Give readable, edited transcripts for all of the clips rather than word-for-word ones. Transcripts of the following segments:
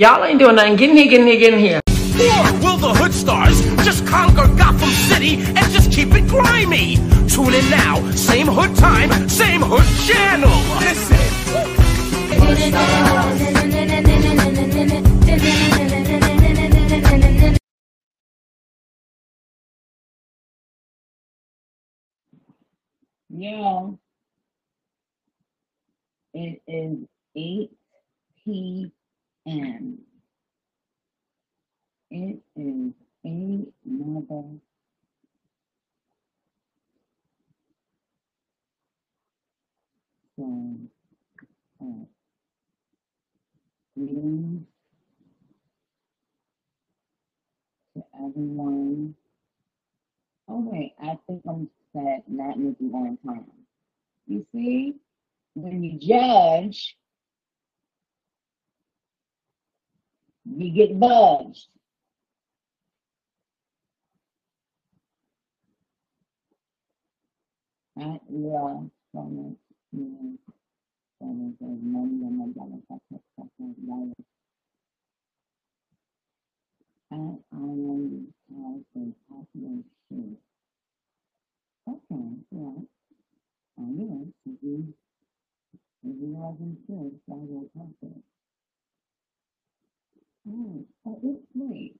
Y'all ain't doing nothing. Get in here, get in here, get in here. Or will the hood stars just conquer Gotham City and just keep it grimy? Tune in now. Same hood time, same hood channel. Listen. Yeah. It is 8 p.m. It is another song of greetings to everyone. Oh wait, I think I'm sad not making on time. You see, when you judge, you get budged. I love so much. Okay, well, anyway, if you haven't seen it, I will talk to it. Oh, but it's late.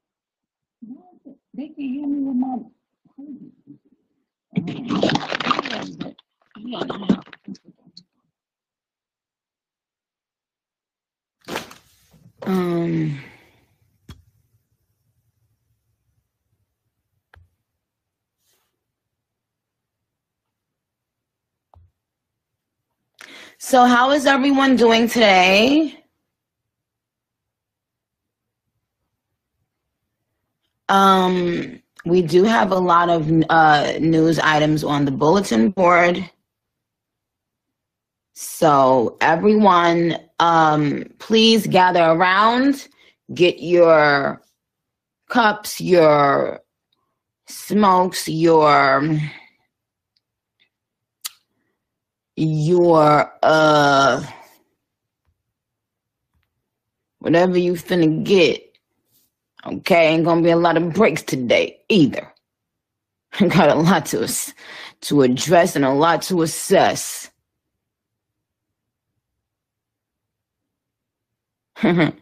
They can hear me with my So how is everyone doing today? We do have a lot of news items on the bulletin board. So everyone, please gather around, get your cups, your smokes, your whatever you finna get. Okay, ain't gonna be a lot of breaks today either. I got a lot to address and a lot to assess. So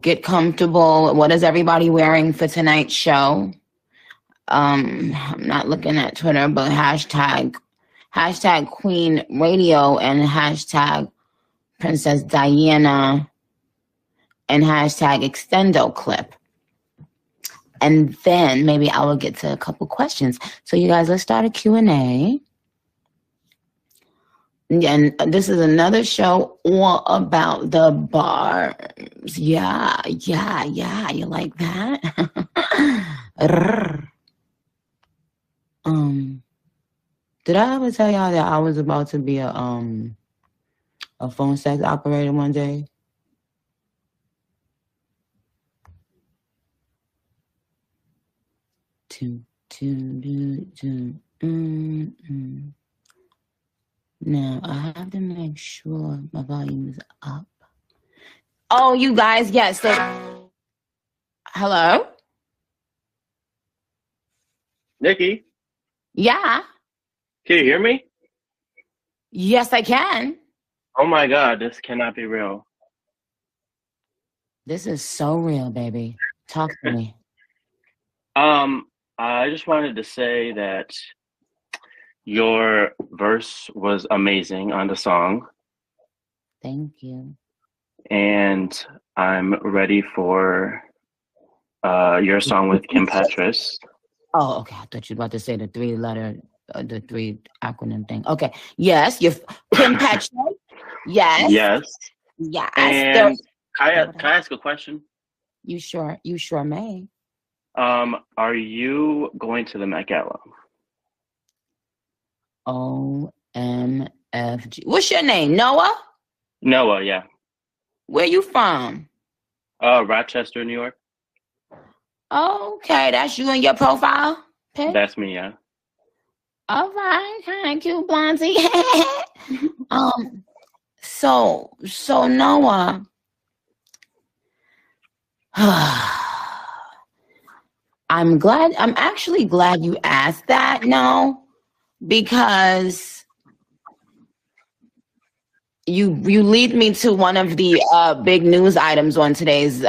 get comfortable. What is everybody wearing for tonight's show? I'm not looking at Twitter, but hashtag Queen Radio and hashtag Princess Diana and hashtag Extendo Clip. And then maybe I will get to a couple questions. So you guys, let's start a Q&A. And this is another show all about the Barbz. Yeah. You like that? Did I ever tell y'all that I was about to be a phone sex operator one day? Now, I have to make sure my volume is up. Oh, you guys, yes. So, hello? Nikki? Yeah? Can you hear me? Yes, I can. Oh my God, this cannot be real. This is so real, baby. Talk to me. I just wanted to say that your verse was amazing on the song. Thank you. And I'm ready for your song with Kim Petras. Oh, okay. I thought you were about to say the three acronym thing. Okay. Yes, your Kim Petras. Yes. And can I ask a question? You sure may. Are you going to the Met Gala? OMFG. What's your name? Noah? Noah, yeah. Where you from? Rochester, New York. Okay, that's you in your profile pic? That's me, yeah. All right, hi, cute Blondie. So Noah, I'm actually glad you asked that, no, because you lead me to one of the big news items on today's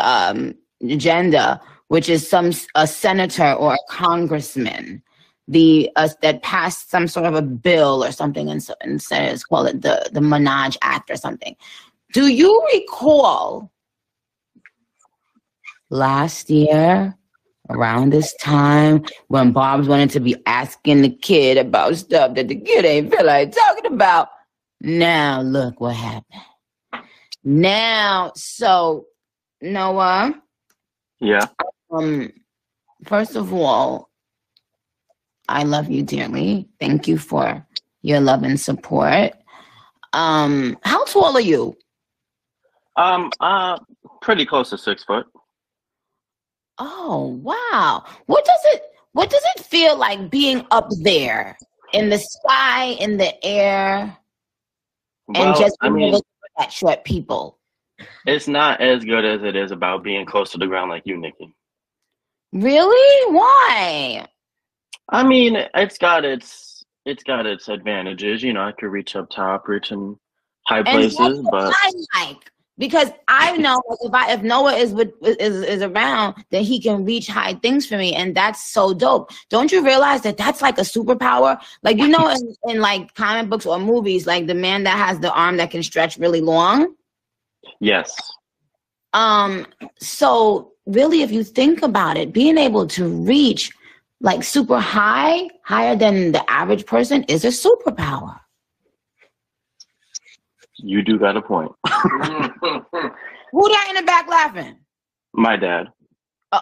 agenda, which is a senator or a congressman that passed some sort of a bill or something, and senators call it the Minaj Act or something. Do you recall last year around this time when Barbz wanted to be asking the kid about stuff that the kid ain't feel like talking about? Now look what happened. Now, so Noah. Yeah. First of all, I love you dearly. Thank you for your love and support. How tall are you? Pretty close to 6 foot. Oh, wow. What does it feel like being up there in the sky, in the air, and just being able to look at short people? It's not as good as it is about being close to the ground like you, Nicki. Really? Why? I mean, it's got its advantages. You know, I could reach up top, reach in high places, but I like, because I know if Noah is around, then he can reach high things for me, and that's so dope. Don't you realize that that's like a superpower? Like, you know, in like comic books or movies, like the man that has the arm that can stretch really long. Yes. So really, if you think about it, being able to reach like super high, higher than the average person, is a superpower. You do got a point. Who that in the back laughing? My dad. Oh.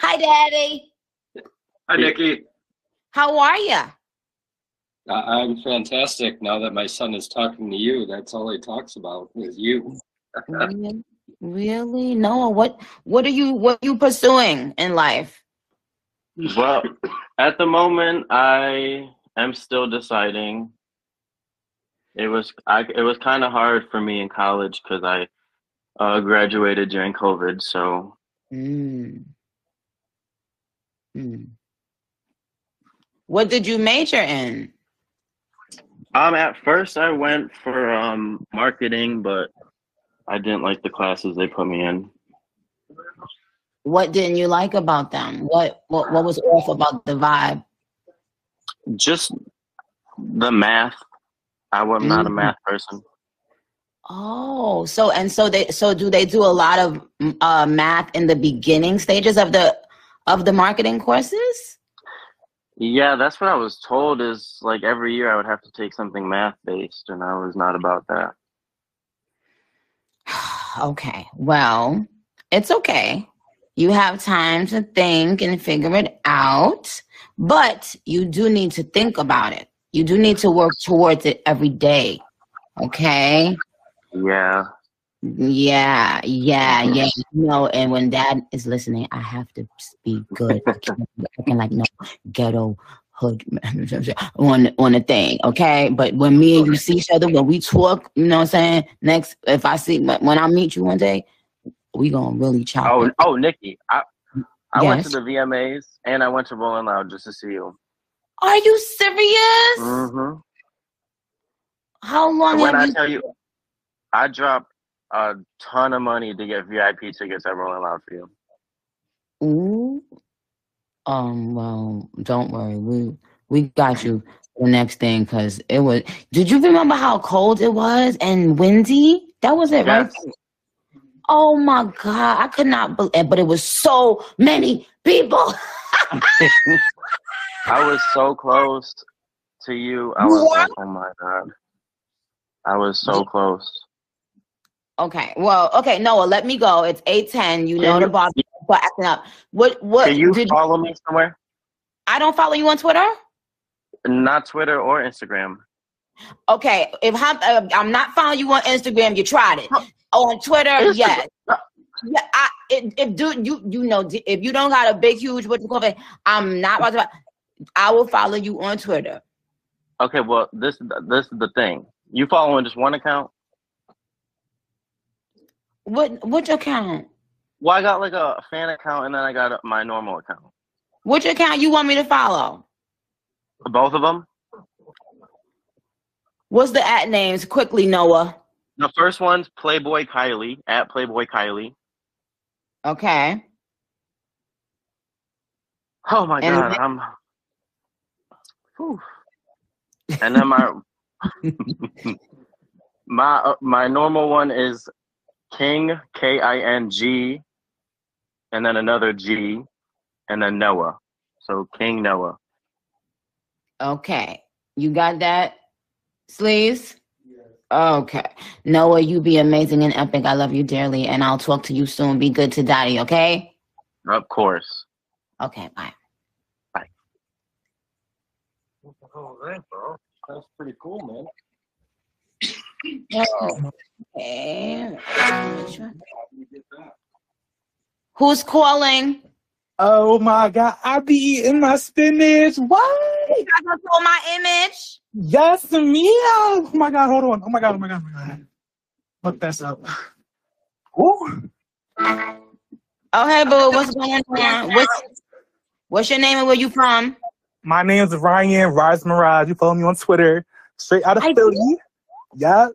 Hi, Daddy. Hi, Nicki. How are you? I'm fantastic. Now that my son is talking to you, that's all he talks about is you. Really? Noah, what are you pursuing in life? Well, at the moment, I am still deciding. It was kind of hard for me in college because I graduated during COVID, so. What did you major in? At first, I went for marketing, but I didn't like the classes they put me in. What didn't you like about them? What was off about the vibe? Just the math. I was not a math person. Oh, so do they do a lot of math in the beginning stages of the marketing courses? Yeah, that's what I was told, is like every year I would have to take something math-based, and I was not about that. Okay, well, it's okay. You have time to think and figure it out, but you do need to think about it. You do need to work towards it every day, okay? Yeah. No, and when Dad is listening, I have to be good. I can like no ghetto hood on the thing, okay? But when me and you see each other, when we talk, you know what I'm saying? Next, when I meet you one day, we gonna really chop. Oh, Nicki, I went to the VMAs and I went to Rolling Loud just to see you. Are you serious? Mm-hmm. How long? I dropped a ton of money to get VIP tickets at Rolling Loud for you. Ooh. Well, don't worry. We got you the next thing, because it was. Did you remember how cold it was and windy? That was it, yes. Right? Oh my God, I could not believe. But it was so many people. I was so close to you. I was like, oh my God. I was so close. Okay. Well, okay, Noah, let me go. It's 8:10. You know the boss for acting up. What can you follow me somewhere? I don't follow you on Twitter? Not Twitter or Instagram. Okay. If I'm not following you on Instagram, you tried it. On Twitter, Instagram. Yes. Yeah, if you don't got a big, huge, what you call it, I'm not about to. I will follow you on Twitter. Okay, well, this is the thing. You following just one account? Which account? Well, I got like a fan account, and then I got my normal account. Which account you want me to follow? Both of them. What's the at names? Quickly, Noah. The first one's Playboy Kylie, at Playboy Kylie. Okay. Oh, my God. I'm... Whew. And then my my normal one is King, K-I-N-G, and then another G, and then Noah. So King Noah. Okay. You got that, Sleeves? Okay. Noah, you be amazing and epic. I love you dearly, and I'll talk to you soon. Be good to Daddy, okay? Of course. Okay, bye. Bye. What the hell is that, bro? That's pretty cool, man. Okay. Who's calling? Oh my God, I be eating my spinach. What? You got to my image? Yes, me. Oh my God, hold on. Oh my God, oh my God, oh my God. Look this up. Woo. Oh, hey, boo, what's going on? What's your name and where you from? My name's Ryan Rise Mirage. You follow me on Twitter. Straight out of Philly. Do. Yeah.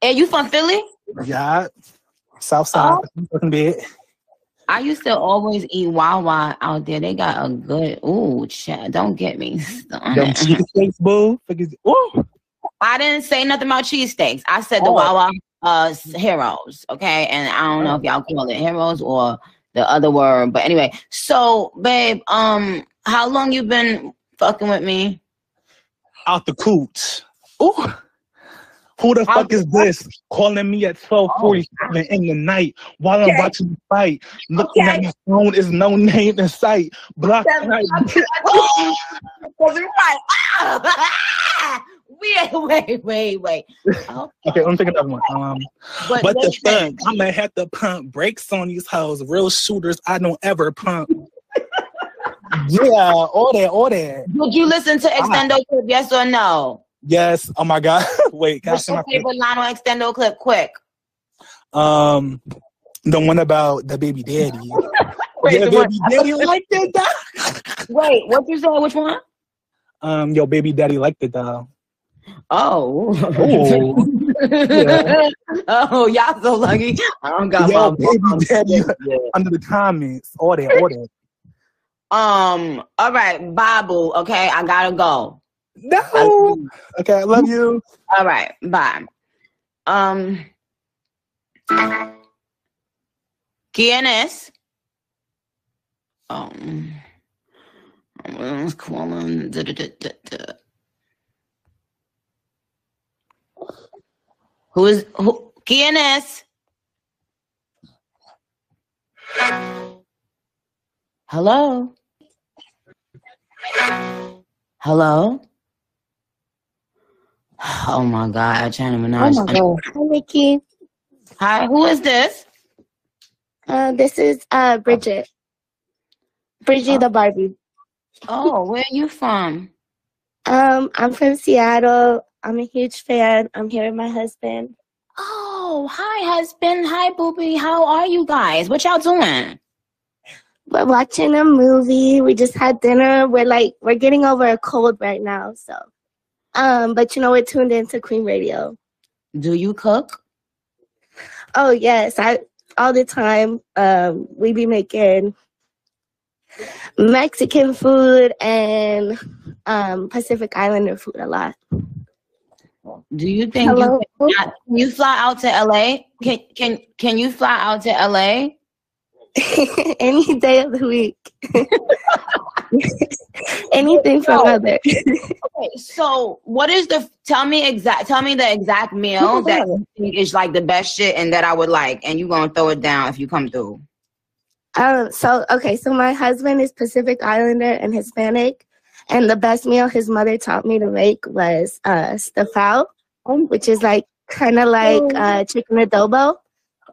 And you from Philly? Yeah. South Side. Oh. I used to always eat Wawa out there. They got a good... Ooh, chat. Don't get me. Don't cheesesteaks, boo. Ooh. I didn't say nothing about cheesesteaks. I said the Wawa heroes, okay? And I don't know if y'all call it heroes or the other word. But anyway, so, babe, how long you been fucking with me? Out the coots. Ooh. Who the fuck is this calling me at 12:47 in the night while I'm watching the fight? Looking at my phone is no name in sight. Block night. Wait. Okay, I'm thinking of one. But the thing, I'm gonna have to pump brakes on these hoes. Real shooters, I don't ever pump. Yeah, all that. Would you listen to Extendo Clip? Yes or no? Yes. Oh my God. Wait. What's your favorite line on Extendo Clip? Quick. The one about the baby daddy. Wait, your baby daddy liked it, though. Wait, what you say? Which one? Your baby daddy liked it, though. Oh. Yeah. Oh, y'all so lucky. I don't got my baby daddy under the comments. All that. All right, Babu. Okay, I gotta go. No. Okay, I love you. All right, bye. ¿Quién es? I was calling. Who is who? ¿Quién es? Hello. Hello. Oh my God, China Minaj. Oh my God. Hi, Nikki. Hi, who is this? This is Bridget. Bridget the Barbie. Oh, where are you from? I'm from Seattle. I'm a huge fan. I'm here with my husband. Oh, hi, husband. Hi, booby. How are you guys? What y'all doing? We're watching a movie. We just had dinner. We're getting over a cold right now, so. But you know, we're tuned into Queen Radio. Do you cook? Oh, yes. All the time. We be making Mexican food and Pacific Islander food a lot. Do you think can you fly out to LA? Can you fly out to LA? Any day of the week. Anything from other. Okay, so what is the tell me the exact meal that you think is like the best shit and that I would like, and you gonna throw it down if you come through. So my husband is Pacific Islander and Hispanic, and the best meal his mother taught me to make was stafao, which is like kind of like chicken adobo.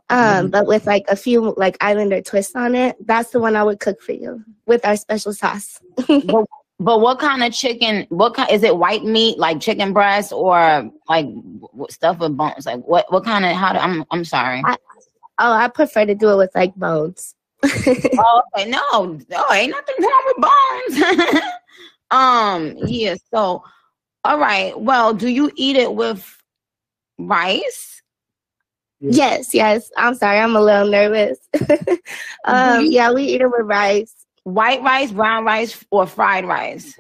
But with like a few like Islander twists on it. That's the one I would cook for you with our special sauce. Well, But what kind of chicken? Is it white meat, like chicken breast, or like stuff with bones? Like what kind of? How do I'm sorry. I prefer to do it with like bones. Oh, okay. No, ain't nothing wrong with bones. Yeah. So, all right. Well, do you eat it with rice? Yes. I'm sorry. I'm a little nervous. Yeah, we eat it with rice. White rice, brown rice, or fried rice?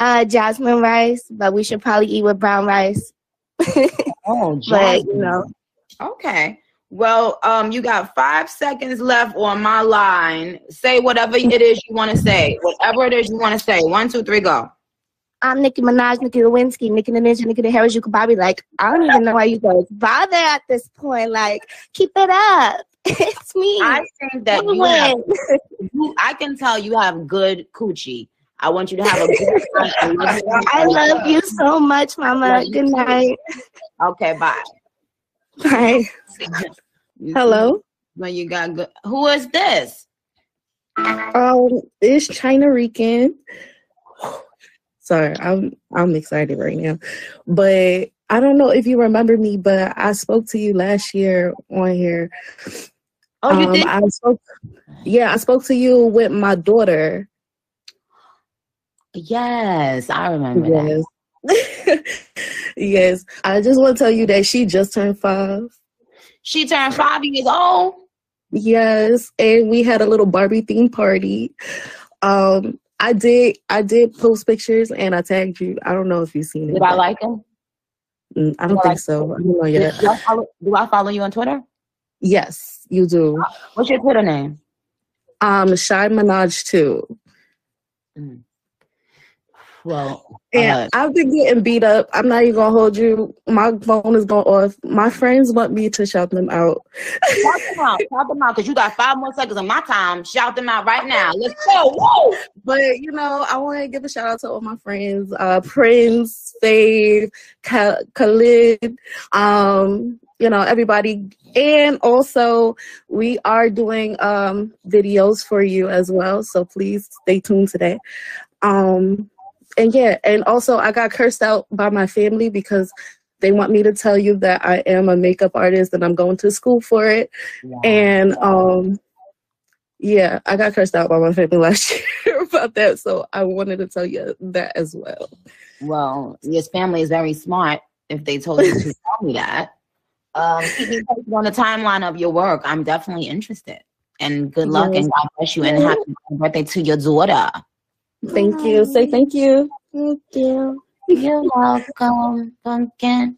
Jasmine rice, but we should probably eat with brown rice. Oh, but, you know. Okay. Well, you got 5 seconds left on my line. Say whatever it is you want to say. Whatever it is you want to say. 1, 2, 3, go. I'm Nicki Minaj, Nicki Lewinsky, Nicki the Ninja, Nicki the Harris, you could probably like, I don't even know why you guys bother at this point. Like, keep it up. It's me. I think that I can tell you have good coochie. I want you to have a good coochie. I love you so much, Mama. Good night. Okay, bye. Bye. Hello? Well, you got good. Who is this? It's China Rican. Sorry, I'm excited right now. But I don't know if you remember me, but I spoke to you last year on here. Oh, you did? I spoke to you with my daughter. Yes, I remember that. Yes. I just want to tell you that she just turned 5. She turned 5 years old? Yes, and we had a little Barbie theme party. I did post pictures and I tagged you. I don't know if you've seen it. Did I like them? I don't think so. I don't know yet. Do I follow you on Twitter? Yes, you do. What's your Twitter name? Shy Minaj 2. Mm. Well, yeah, I've been getting beat up. I'm not even gonna hold you. My phone is going off. My friends want me to shout them out. Shout them out, because you got 5 more seconds of my time. Shout them out right now. Let's go. Woo! But you know, I want to give a shout out to all my friends, Prince, Faith, Khalid, you know, everybody. And also, we are doing videos for you as well. So please stay tuned to that. And yeah, and also I got cursed out by my family because they want me to tell you that I am a makeup artist and I'm going to school for it. Wow. And yeah, I got cursed out by my family last year about that. So I wanted to tell you that as well. Well, your family is very smart if they told you to tell me that. On the timeline of your work, I'm definitely interested. And good luck and God bless you and happy birthday to your daughter. Thank you. Say thank you. Thank you. You're welcome, Pumpkin.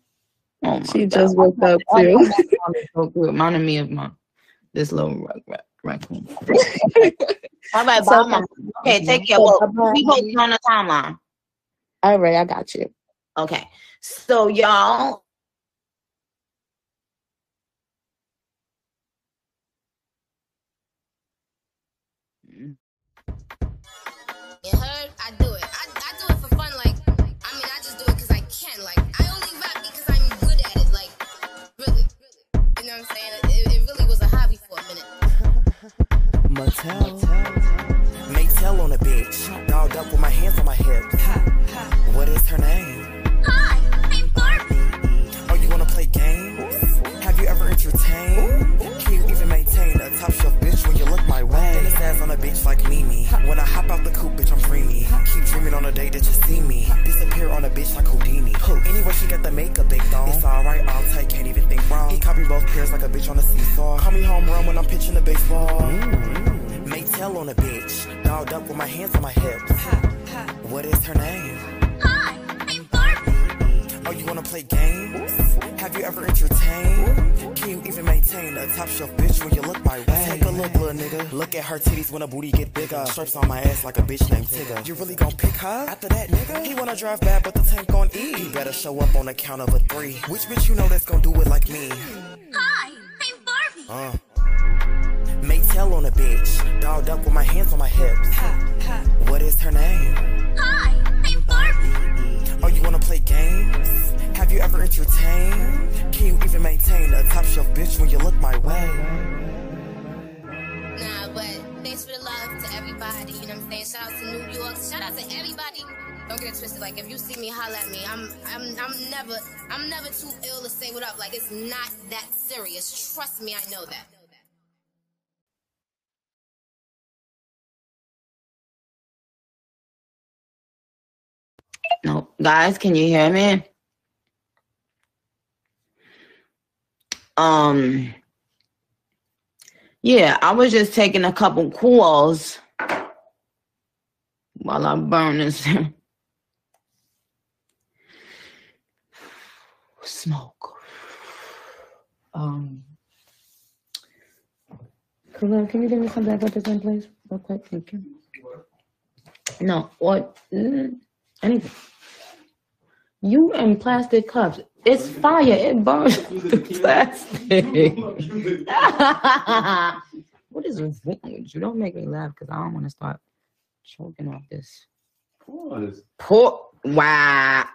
Oh, she just woke up too. Reminded me of this little raccoon. All right, so, bye, Mom. Okay, take care. We both on the timeline. All right, I got you. Okay, so y'all. You heard? I do it. I do it for fun. I just do it because I can. I only rap because I'm good at it. Really. You know what I'm saying? It really was a hobby for a minute. Mattel. Mattel on a bitch. Dolled up with my hands on my hips. Ha. What is her name? Hi, I'm Barbie. Oh, you want to play games? Have you ever entertained? Can you even maintain a top shelf bitch when you look my way? Dennis ass on a bitch like Mimi. When I hop out the coupe, bitch, I'm dreamy. Keep dreaming on the day that you see me. Disappear on a bitch like Houdini. Anyway, she got the makeup baked on. It's alright, all tight, can't even think wrong. He copy both pairs like a bitch on a seesaw. Call me home run when I'm pitching the baseball. Maytel on a bitch. Dolled up with my hands on my hips. What is her name? Hi, I'm Barbie. Oh, you wanna play games? Have you ever entertained? Can you even maintain a top shelf bitch when you look my way? Take a look, little nigga. Look at her titties when her booty get bigger. Stripes on my ass like a bitch named Tigger. You really gon' pick her? After that, nigga? He wanna drive bad, but the tank gon' eat. He better show up on the count of a 3. Which bitch you know that's gon' do it like me? Hi, I'm Barbie. Maytel on a bitch. Dolled up with my hands on my hips. What is her name? Hi, I'm Barbie. Oh, you wanna play games? Have you ever entertained? Can you even maintain a top shelf bitch when you look my way? Nah, but thanks for the love to everybody, you know what I'm saying? Shout out to New York, shout out out to everybody. Don't get it twisted. Like, if you see me, holla at me. I'm never too ill to say what up. Like, it's not that serious. Trust me, I know that. No, guys, can you hear me? Yeah, I was just taking a couple calls while I burn this smoke. Can you give me some backup this one, please? Real quick, thank you. No, what? Anything. You and plastic cups. It's fire. It burns through plastic. What is wrong with you? Don't make me laugh because I don't want to start choking off this. Poor. Wow.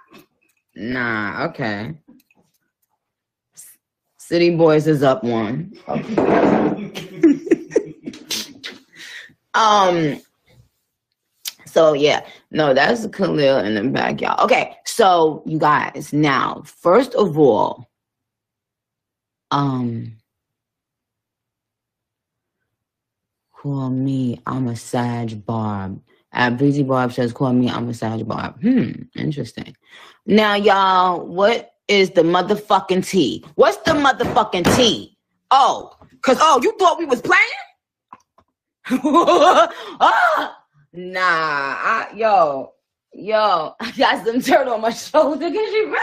Nah. Okay. City Boys is up one. So, yeah. No, that's Khalil in the back, y'all. Okay, so, you guys, now, first of all, call me, I'm a Sag Barb. At Breezy Barb says, call me, I'm a Sag Barb. Interesting. Now, y'all, what is the motherfucking tea? What's the motherfucking tea? Oh, because, oh, you thought we was playing? Oh! Nah, yo, I got some dirt on my shoulder because she ran.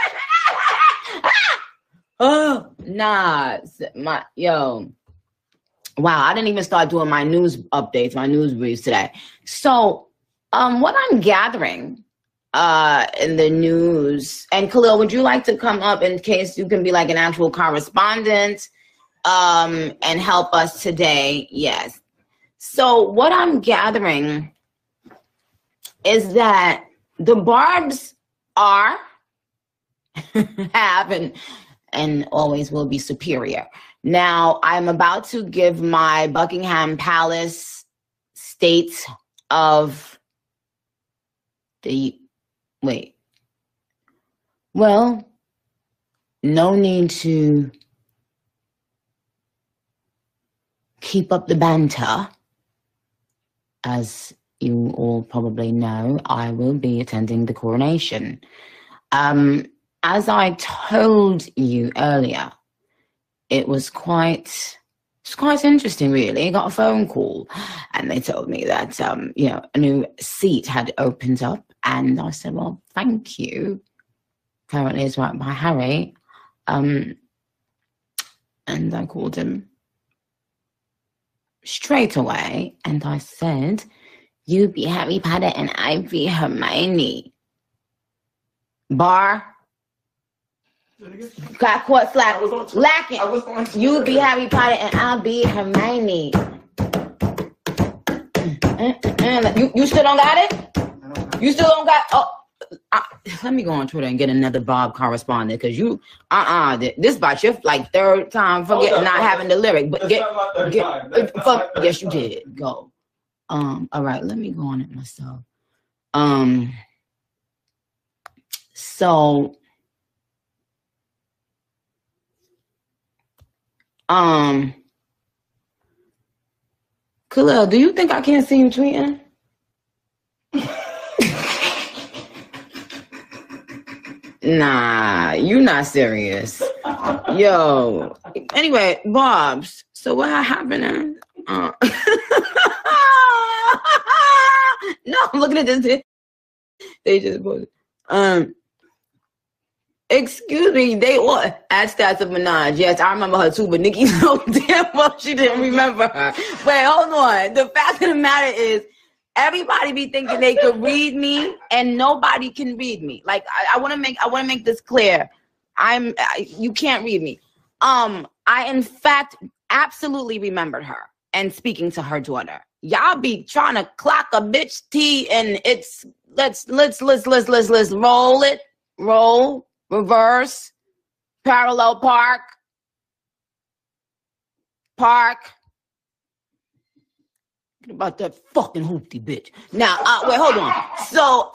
Oh, nah, wow, I didn't even start doing my news updates, my news briefs today. So, what I'm gathering, in the news, and Khalil, would you like to come up in case you can be like an actual correspondent, and help us today? Yes. So what I'm gathering is that the Barbz are, have, and always will be superior. Now, I'm about to give my Buckingham Palace state of the, wait. Well, no need to keep up the banter. As you all probably know, I will be attending the coronation. As I told you earlier, it's quite interesting, really. I got a phone call and they told me that, you know, a new seat had opened up. And I said, well, thank you. Apparently it's right by Harry. And I called him straight away, and I said, you be Harry Potter and I be Hermione. Bar. Got caught slacking. You be Harry Potter and I'll be Hermione. You still don't got it? You still don't got let me go on Twitter and get another Bob correspondent, because you, this about your like third time forgetting having the lyric. But yes, you did. Go. All right, let me go on it myself. Khalil, do you think I can't see him tweeting? Nah, you not serious. Yo. Anyway, Barbz. So what happened? No, I'm looking at this. They just posted. Excuse me, they all at stats of Minaj. Yes, I remember her too, but Nicki so damn well she didn't remember her. Wait, hold on. The fact of the matter is, everybody be thinking they could read me, and nobody can read me. Like I want to make this clear. You can't read me. I in fact absolutely remembered her and speaking to her daughter. Y'all be trying to clock a bitch T, and it's let's roll it, roll, reverse, parallel park. About that fucking hoopty bitch. Now, wait, hold on. So,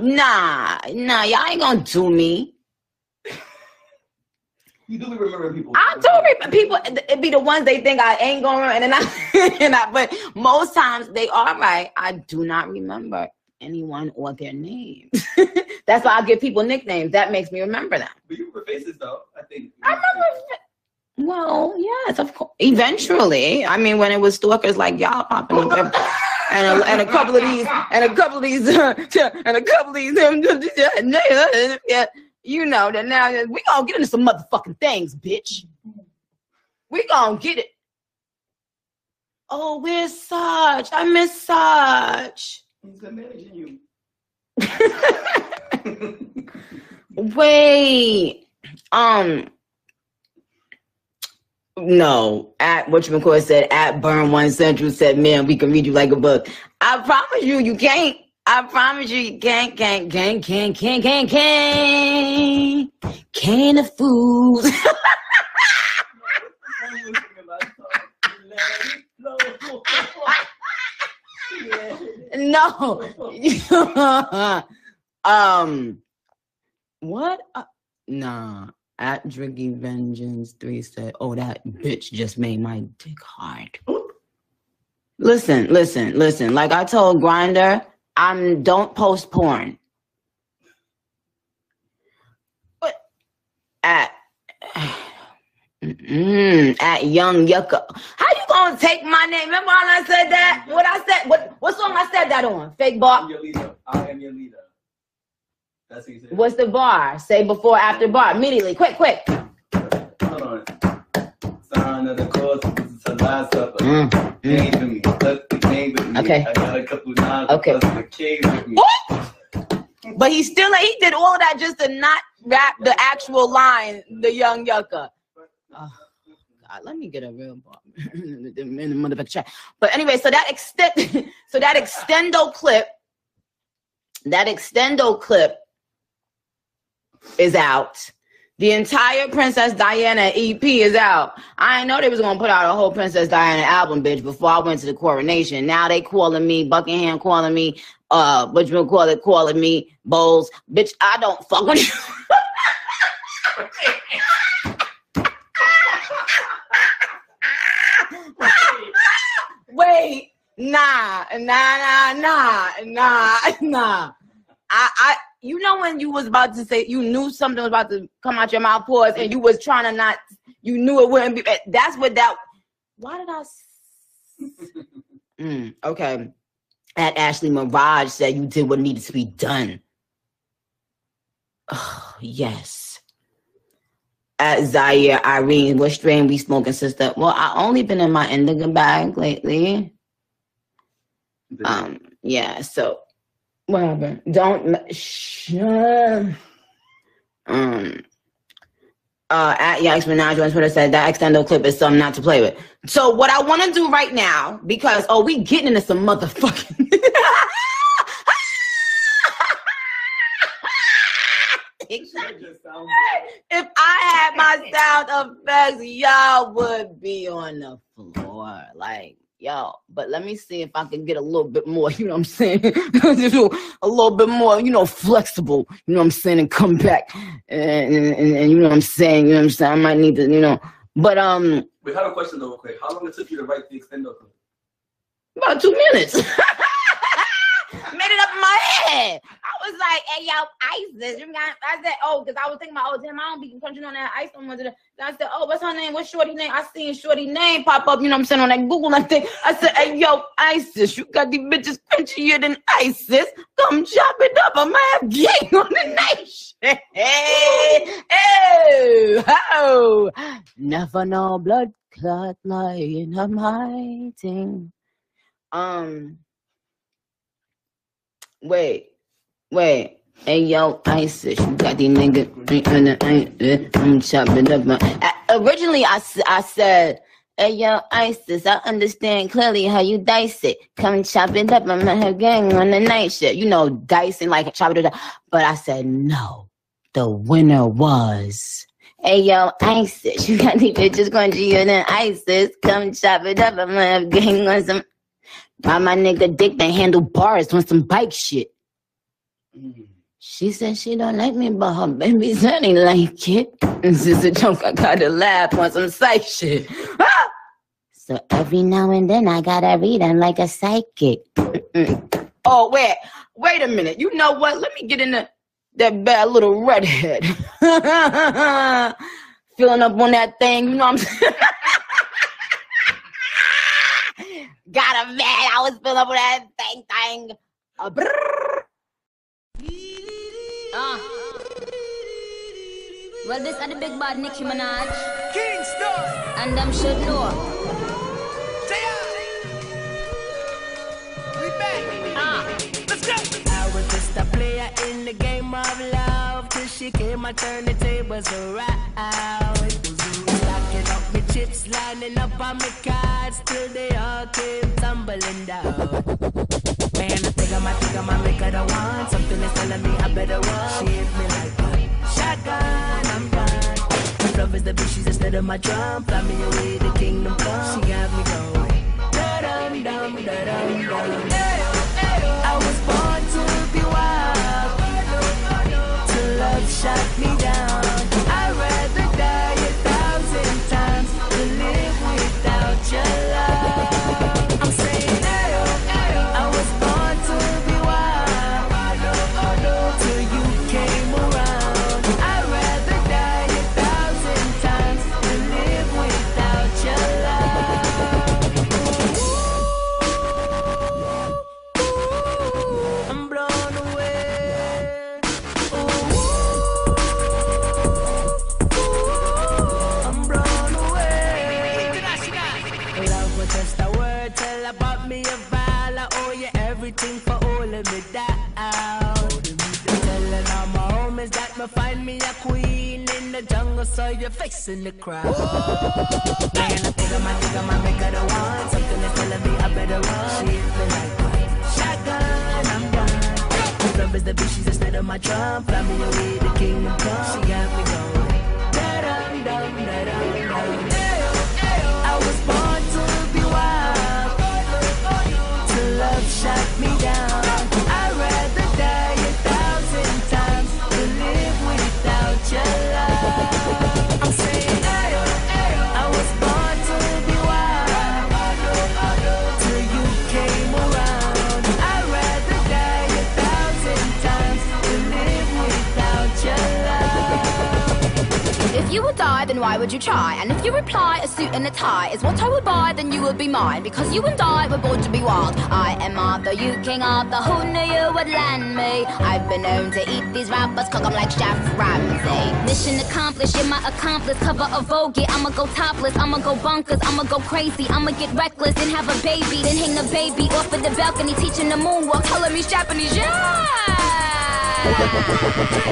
nah, y'all ain't gonna do me. You do be remembering people. I do remember people. It be the ones they think I ain't gonna remember, and then but most times they are right. I do not remember anyone or their name. That's why I give people nicknames. That makes me remember them. But you remember faces though, I think. I remember. Well, yes, of course. Eventually, I mean, when it was stalkers like y'all popping up, and a couple of these, yeah, you know that now we gonna get into some motherfucking things, bitch. We gonna get it. Oh, where's Sarge? I miss Sarge. He's managing you. Wait, No, at whatchamacallit said, at Burn One Central said, man, we can read you like a book. I promise you, you can't. I promise you, you can't of fools. No. What? Nah. At Drinking Vengeance 3 said, oh, that bitch just made my dick hard. Listen. Like I told Grindr, don't post porn. But at Young Yucca. How you gonna take my name? Remember when I said that? What I said? What song I said that on? Fake Bar? I am your leader. What's the bar? Say before, after bar. Immediately. Quick. Hold on. Sign of the course. It's a last supper. Game with me. Let the game with me. Okay. I got a couple knives. Okay. The king with me. But he still, he did all that just to not rap the actual line, the Young Yucca. Oh, God, let me get a real bar. In the motherfucking chat. But anyway, so that extendo clip is out. The entire Princess Diana EP is out. I didn't know they was gonna put out a whole Princess Diana album, bitch, before I went to the coronation. Now they calling me Buckingham, calling me calling me Bowles. Bitch, I don't fuck with you. Wait, nah. I you know when you was about to say, you knew something was about to come out your mouth, pause, and you was trying to not, you knew it wouldn't be, that's what that, why did I, okay. At Ashley Mirage said, you did what needed to be done. Oh, yes. At Zaire Irene, what strain we smoking, sister? Well, I only been in my indigo bag lately. Yeah, so. What happened? Don't shut. At Yikes Minaj on Twitter said that extendo clip is something not to play with. So what I want to do right now, because we getting into some motherfucking. If I had my sound effects, y'all would be on the floor, like. Yo, but let me see if I can get a little bit more, you know what I'm saying? A little bit more, you know, flexible, you know what I'm saying? And come back and you know what I'm saying? You know what I'm saying? I might need to, you know, but, Wait, I have a question though real quick. How long it took you to write the extendo clip? About 2 minutes. Made it up in my head. I was like, hey, y'all, Ice this. I said, oh, because I was thinking about, oh, damn, I don't be punching on that Ice. I said, oh, what's her name? What's Shorty's name? I seen Shorty's name pop up, you know what I'm saying, on that Google thing. I said, hey, yo, Isis, you got these bitches crunchier than Isis. Come chop it up. I might have gang on the nation. Hey, never know blood clot lying. I'm hiding. Wait. Hey yo, Isis, you got these niggas. I'm chopping up my. Originally, I said, hey yo, Isis, I understand clearly how you dice it. Come chop it up, I'm not her gang on the night shit. You know, dicing like chop it up. But I said no. The winner was Hey, yo, ISIS, you got any bitches going to you and then ISIS? Come chop it up. I'm gonna have gang on some. Buy my nigga dick that handle bars on some bike shit. She said she don't like me, but her baby certainly like it. This is a joke, I gotta laugh on some psych shit. Ah! So every now and then I gotta read, I'm like a psychic. Oh, wait a minute. You know what? Let me get in the... that bad little redhead. Filling up on that thing, you know what I'm saying? Got a man, I was filling up on that thing. Well, this are the big bad Nicki Minaj. Kingston! And them should know. We back. Let's go! I was just a player in the game of love till she came and turned the tables around. Locking up my chips, lining up on my cards till they all came tumbling down. Man, I think I might make her the one. Something is telling me I better run. She hit me like a shotgun, I'm done. My love is the bitches instead of my drum. Fly me away to kingdom come. She got me going. Da-dum, dum, da-dum, dum. I was born to be wild, till love shot me down. I'd rather die 1,000 times than live without your love. I'm saying, I was born to be wild, till you came around. I'd rather die 1,000 times than live without your love. Find me a queen in the jungle, so you're facing the crowd. Oh, man, I think I might make her the one. Something is telling me I better run. She hit me like a shotgun, I'm done. Love is the bitches instead of my drum. Fly me away to kingdom come. She got me going. Da-dum, dum, da-dum, dum. I was born to be wild, till love shot me down. I'd rather die 1,000 times than live without your love. I'm saying, I was born to be wild, till you came around. I'd rather die 1,000 times than live without your love. If you would die, then why would you try? And if you reply, a suit and a tie is what I would buy, then you would be mine. Because you and I were born to be wild. I am Arthur, you King Arthur, who knew you would land me? I've been known to eat these rappers, cook them like Chef Ramsay. Mission accomplished, you're my accomplice. Cover a Vogue, yeah, I'ma go topless, I'ma go bonkers, I'ma go crazy, I'ma get reckless, then have a baby, then hang the baby off of the balcony, teaching the moonwalk, telling me Japanese, yeah!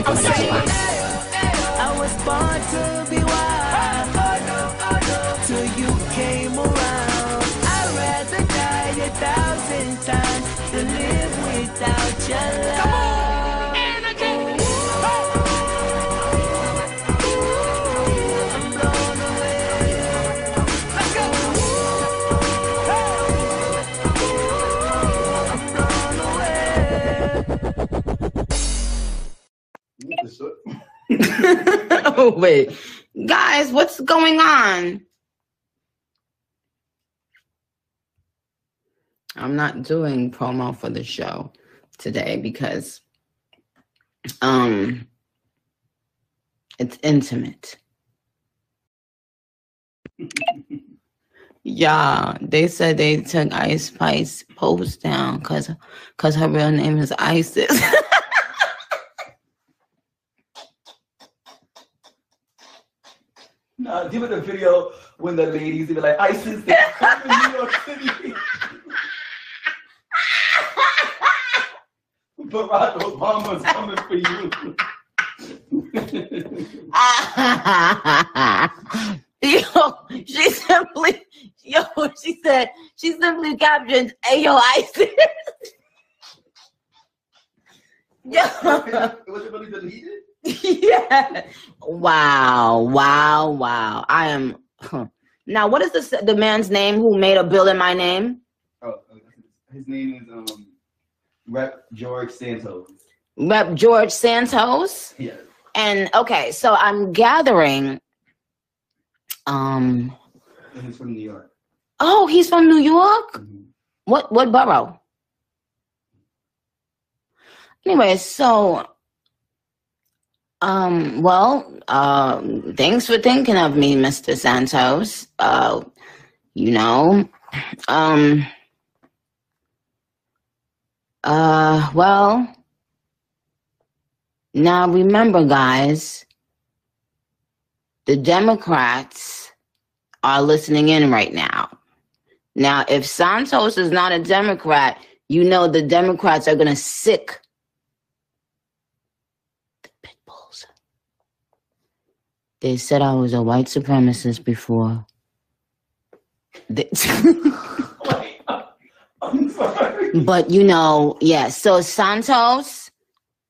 I'm saying, I was born to be wild, till you came around. I'd rather die 1,000 times than live without your love. Come on, energy. I'm blown away. Let's go. I'm blown away. Oh wait, guys, what's going on? I'm not doing promo for the show today because it's intimate. Yeah, they said they took Ice Spice post down because her real name is Isis. Nah, give it a video when the ladies be like, Isis, they come to New York City. Barack Obama's coming for you. Yo, she simply captioned, "Ayo, Isis." Yo, was it really deleted? Yeah. Wow. I am. Huh. Now, what is the man's name who made a bill in my name? Oh, his name is Rep. George Santos. Rep. George Santos? Yeah. And, okay, so I'm gathering. And he's from New York. Oh, he's from New York? Mm-hmm. What borough? Anyway, so... thanks for thinking of me, Mr. Santos. Now remember, guys, the Democrats are listening in right now. Now, if Santos is not a Democrat, you know the Democrats are going to sick . They said I was a white supremacist before. Wait, I'm sorry. But so Santos,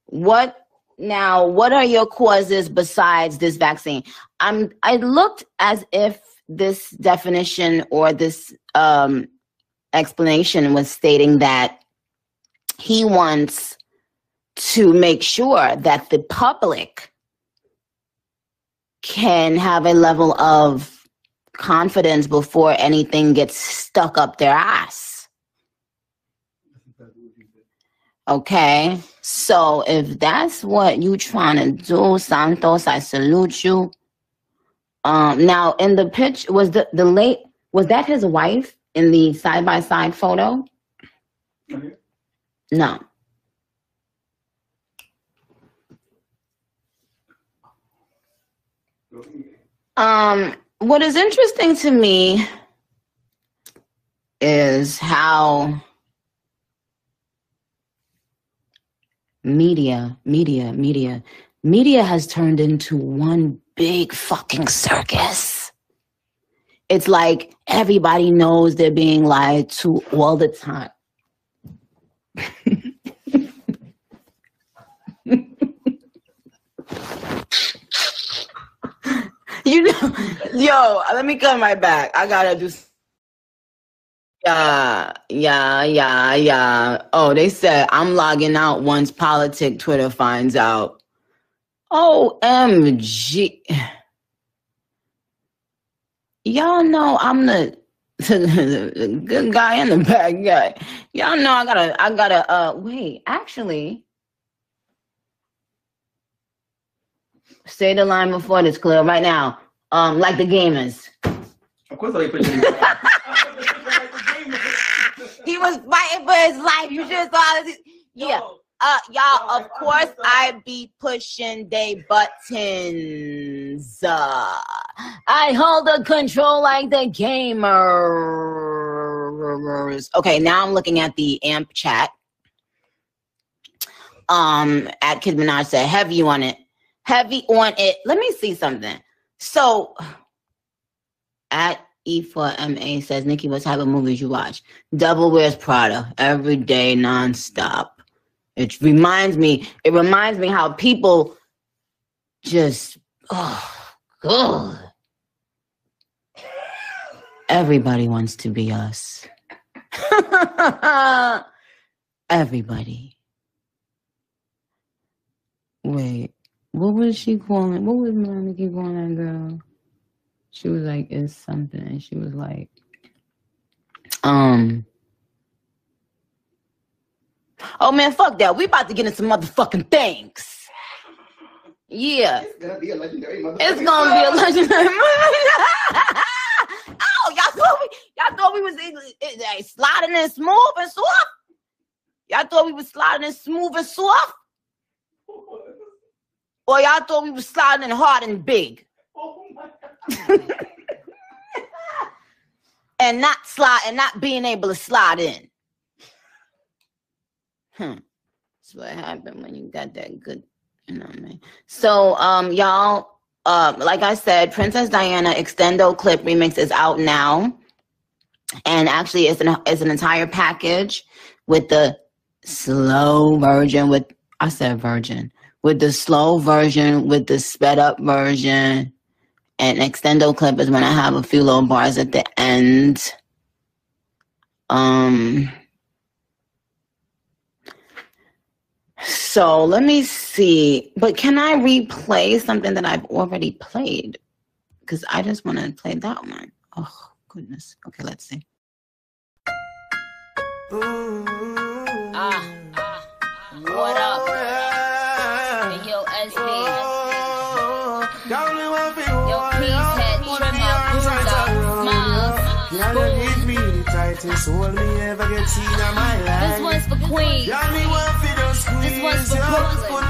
what are your causes besides this vaccine? I looked as if this definition or this explanation was stating that he wants to make sure that the public can have a level of confidence before anything gets stuck up their ass. Okay, so if that's what you trying to do, Santos, I salute you. Now in the picture, was that his wife in the side-by-side photo? Mm-hmm. No. What is interesting to me is how media has turned into one big fucking circus. It's like everybody knows they're being lied to all the time. Let me come right back. I gotta do. Yeah. Oh, they said I'm logging out once politic Twitter finds out. OMG. Y'all know I'm the good guy and the bad guy. Y'all know wait, actually. Say the line before this clear right now. Like the gamers. Of course I put you. He was fighting for his life. You just saw this. Yeah. Y'all, of course I be pushing they buttons. I hold the control like the gamers. Okay, now I'm looking at the AMP chat. At Kid Minaj said, heavy on it. Heavy on it. Let me see something. So, at E4MA says, Nikki, what type of movies you watch? Double Wears Prada, every day, nonstop. It reminds me how people just, oh, God. Everybody wants to be us. Everybody. Wait. What was she calling? What was Nikki calling that girl? She was like, it's something. And she was like, oh man, fuck that. We about to get into some motherfucking things. Yeah. It's gonna be a legendary motherfucker. Oh, y'all thought we was sliding in smooth and soft? Y'all thought we was sliding in smooth and soft? Boy, y'all thought we was sliding in hard and big. Oh my God. and not being able to slide in. That's what happened when you got that good, you know what I mean? So, y'all, like I said, Princess Diana Extendo Clip Remix is out now. And actually it's an entire package with the slow version with, I said virgin. with the slow version, with the sped up version. And Extendo Clip is when I have a few little bars at the end. So let me see. But can I replay something that I've already played? Because I just want to play that one. Oh, goodness. Okay, let's see. What up? Yeah. Yo, SB. Yo, please head, trim out, boots up, smiles, boom. This one's for Queen. This one's for Brooklyn.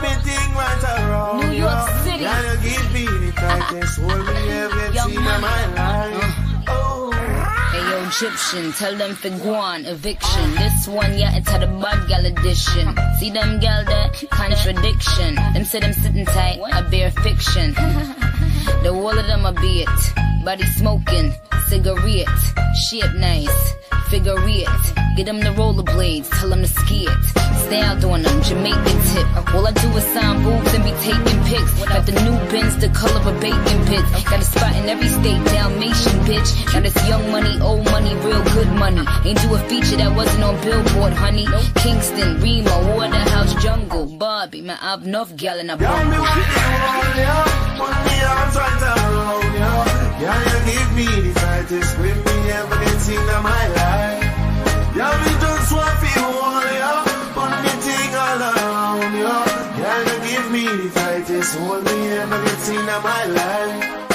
New York City. Young man. Ayo, Egyptian, tell them for Guan, eviction. This one, yeah, it's had a bad gal edition. See them gal there, contradiction. Them say them sitting tight, a bare fiction. The wall of them, I be it. Body smoking, cigarette. Shit nice, figure it. Get them the rollerblades, tell them to ski it. Stay out on them, Jamaican tip. All I do is sign boobs and be taking pics. Got the new bins, the color of bacon pits. Got a spot in every state, Dalmatian bitch. Now this young money, old money, real good money. Ain't do a feature that wasn't on Billboard, honey. Kingston, Remo, Waterhouse, Jungle, Barbie. Man, I've enough gal in a bump. Yeah, you give me the tightest grip in everything in my life. Yeah, we don't swap it all, yeah, put me thing all around, yeah. Yeah, you give me the tightest hold me everything in my life.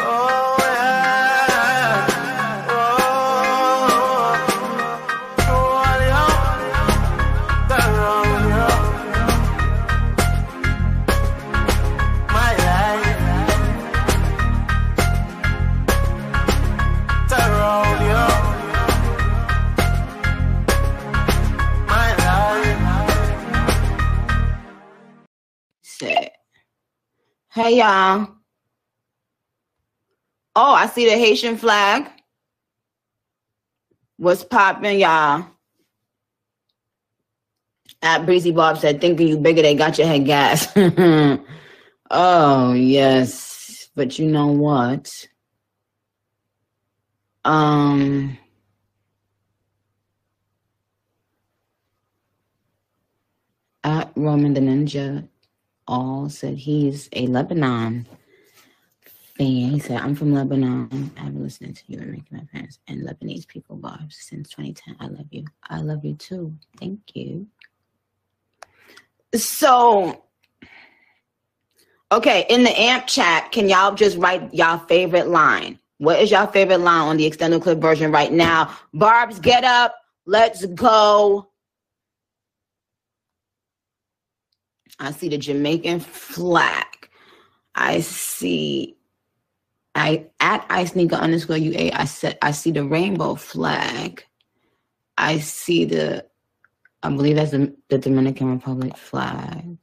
Oh, yeah, oh, all yeah, around, yeah. Hey, y'all. Oh, I see the Haitian flag. What's poppin', y'all? At Breezy Bob said, thinking you bigger, they got your head gas. Oh, yes. But you know what? At Roman the Ninja all said he's a Lebanon fan. He said, I'm from Lebanon. I've been listening to you and making my parents and Lebanese people Barbz since 2010. I love you. I love you too. Thank you. So, okay, in the AMP chat, can y'all just write y'all favorite line? What is y'all favorite line on the Extended Clip version right now? Barbz, get up. Let's go. I see the Jamaican flag. I see, at @isneaker_UA, I see the rainbow flag. I see the, I believe that's the Dominican Republic flag.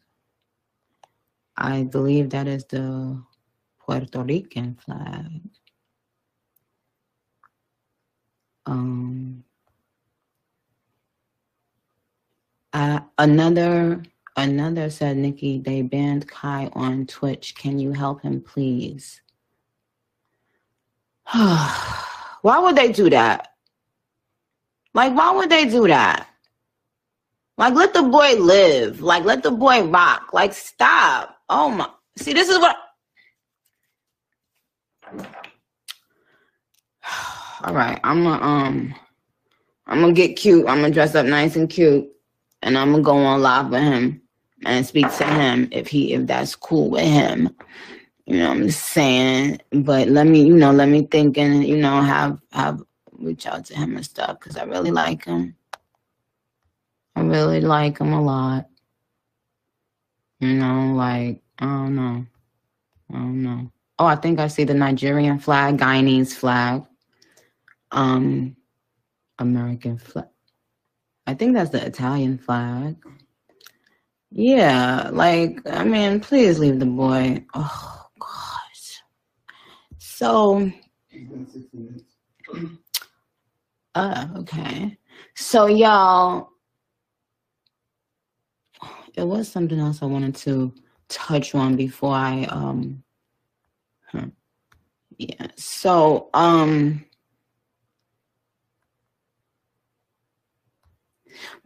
I believe that is the Puerto Rican flag. Another said, Nicki, they banned Kai on Twitch. Can you help him, please? Why would they do that? Like, why would they do that? Like, let the boy live. Like, let the boy rock. Like, stop. Oh, my. See, this is what. All right. I'm going to get cute. I'm going to dress up nice and cute. And I'm going to go on live with him and speak to him if that's cool with him. You know what I'm saying? But let me, you know, let me think and, you know, have reach out to him and stuff because I really like him. I really like him a lot. You know, like, I don't know. I don't know. Oh, I think I see the Nigerian flag, Guyanese flag, American flag. I think that's the Italian flag. Yeah, like, I mean, please leave the boy. Oh, gosh. So, okay. So, y'all, it was something else I wanted to touch on before I yeah. So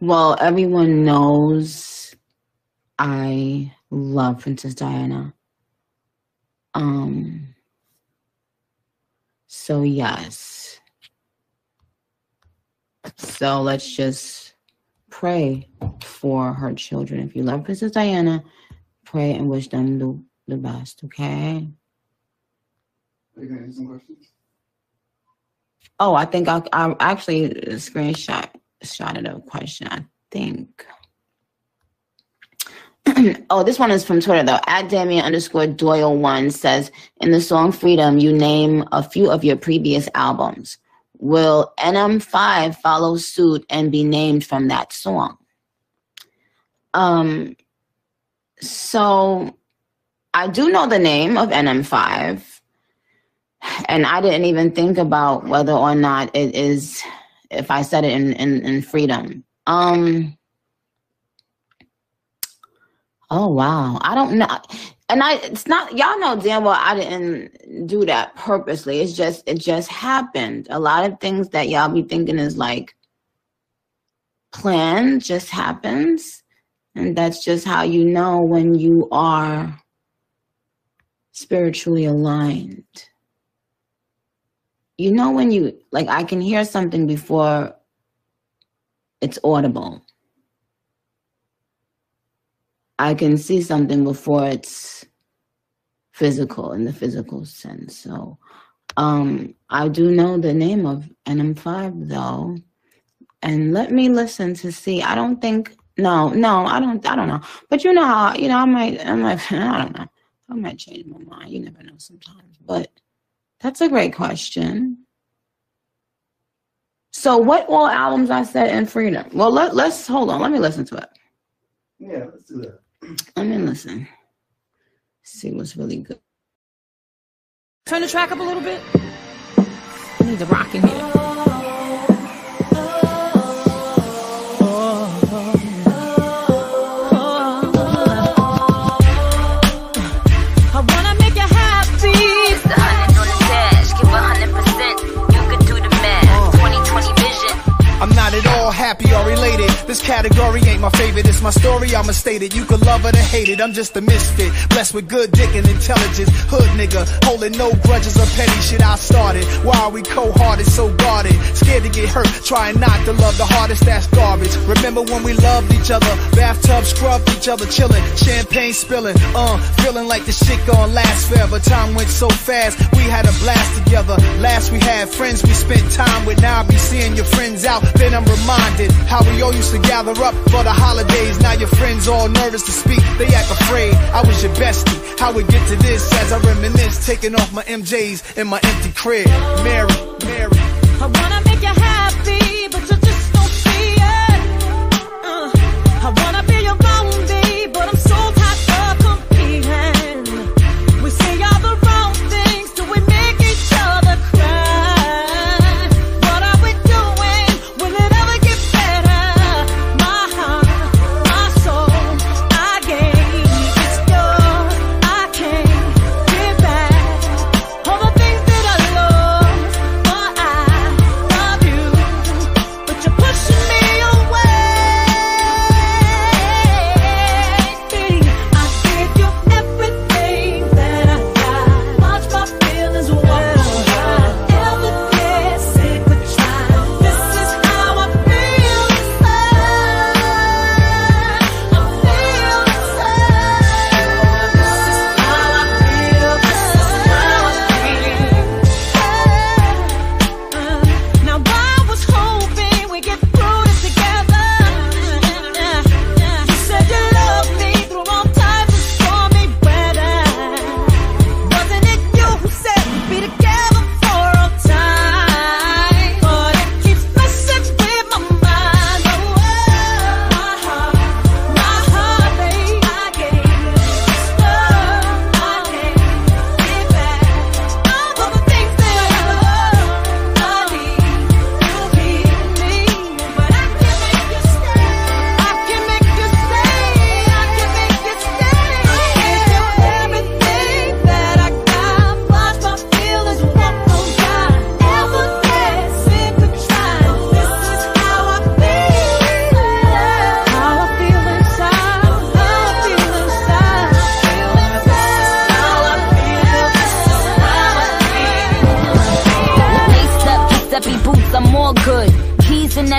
well, everyone knows I love Princess Diana. So yes. So let's just pray for her children. If you love Princess Diana, pray and wish them the best, okay? Are you gonna answer some questions? Oh, I think I actually screenshotted a question, I think. Oh, this one is from Twitter, though. @Damien_Doyle1 says, in the song Freedom, you name a few of your previous albums. Will NM5 follow suit and be named from that song? So I do know the name of NM5, and I didn't even think about whether or not it is, if I said it in Freedom. Oh, wow. I don't know. And it's not, y'all know damn well I didn't do that purposely. It just happened. A lot of things that y'all be thinking is like planned just happens. And that's just how you know when you are spiritually aligned. You know when you, like, I can hear something before it's audible. I can see something before it's physical, in the physical sense. So I do know the name of NM5, though. And let me listen to see. I don't think, no, I don't know. But you know how, you know, I might, I don't know. I might change my mind. You never know sometimes. But that's a great question. So what all albums I said in Freedom? Well, let's, hold on. Let me listen to it. Yeah, let's do that. I mean, listen. See what's really good. Turn the track up a little bit. I need the rock in here. I wanna make you happy. 100 on the dash, give 100%. You can do the math. 2020 vision. I'm not at all happy or related. This category ain't my favorite, it's my story, I'ma state it. You could love it or hate it, I'm just a misfit. Blessed with good dick and intelligence. Hood nigga, holding no grudges or petty shit I started. Why are we cold-hearted, so guarded? Scared to get hurt, trying not to love the hardest, that's garbage. Remember when we loved each other, bathtub scrubbed each other, chilling, champagne spilling, feeling like the shit gon' last forever. Time went so fast, we had a blast together. Last we had friends we spent time with, now I be seeing your friends out. Then I'm reminded how we all used to gather up for the holidays. Now your friends all nervous to speak, they act afraid. I was your bestie, how we get to this as I reminisce, taking off my MJs in my empty crib. Mary, I wanna make you happy, but you just don't see it. I wanna be your only, but I'm so tired of competing. We say all the wrong things, do we make each other cry? What are we doing? Will it ever get better?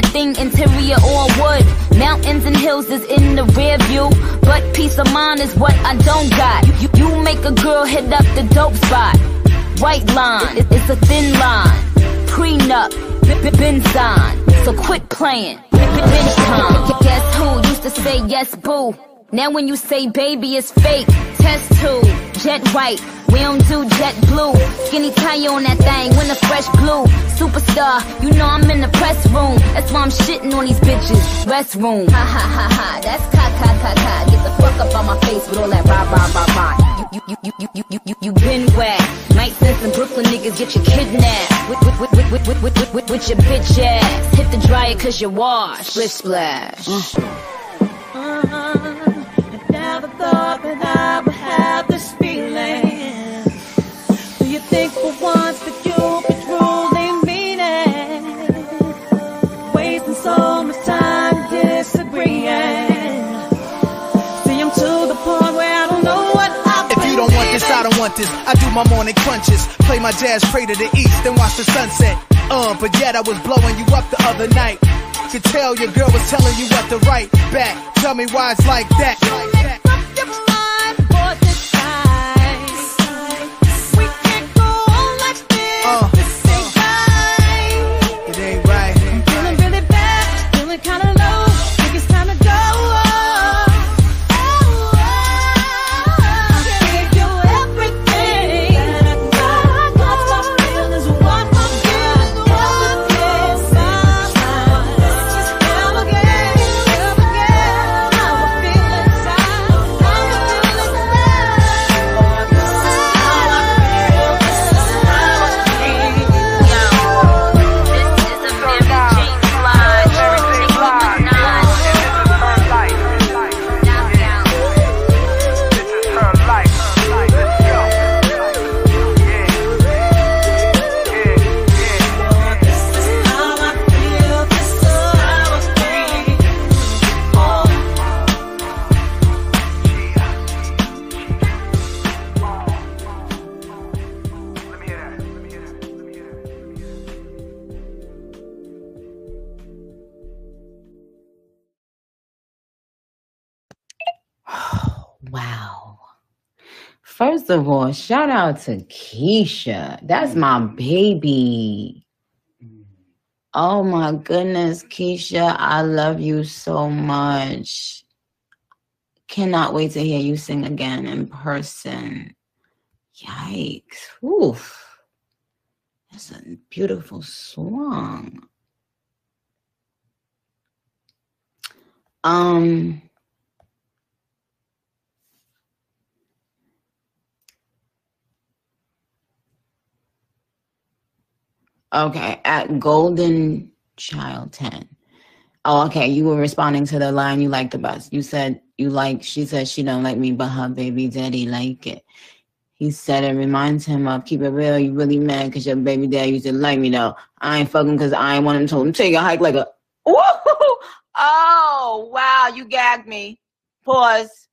mad thing, interior all wood. Mountains and hills is in the rear view, but peace of mind is what I don't got. You make a girl hit up the dope spot. White line, it's a thin line. Prenup, been signed, so quit playing. Bench time. Guess who used to say yes, boo? Now when you say baby, it's fake. Test tube, jet white. We don't do jet blue. Skinny tie on that thing, when the fresh blue. Superstar, you know I'm in the press room. That's why I'm shitting on these bitches. Restroom. Ha ha ha ha, that's ka-ka-ka-ka. Get the fuck up on my face with all that rah-rah-rah-rah. You been whack. Night sense and Brooklyn niggas get you kidnapped. With your bitch ass. Hit the dryer cause you wash. Splish splash. I never thought that I would have this feeling. You think for once that you could truly mean it? Wasting so much time disagreeing. See, I'm to the point where I don't know what I've been. If you don't want this, I don't want this. I do my morning crunches, play my jazz, pray to the east, then watch the sunset. But yet I was blowing you up the other night. Could tell your girl was telling you what to write back. Tell me why it's like that. First of all, shout out to Keisha. That's my baby. Oh my goodness, Keisha, I love you so much. Cannot wait to hear you sing again in person. Yikes. Oof. That's a beautiful song. Okay, at Golden Child 10. Oh, okay, you were responding to the line you like the best. You said you like, she said she don't like me, but her baby daddy like it. He said it reminds him of, keep it real, you really mad because your baby daddy used to like me though. I ain't fucking because I ain't want him to hold him. Take a hike like a, ooh, oh, wow, you gagged me. Pause.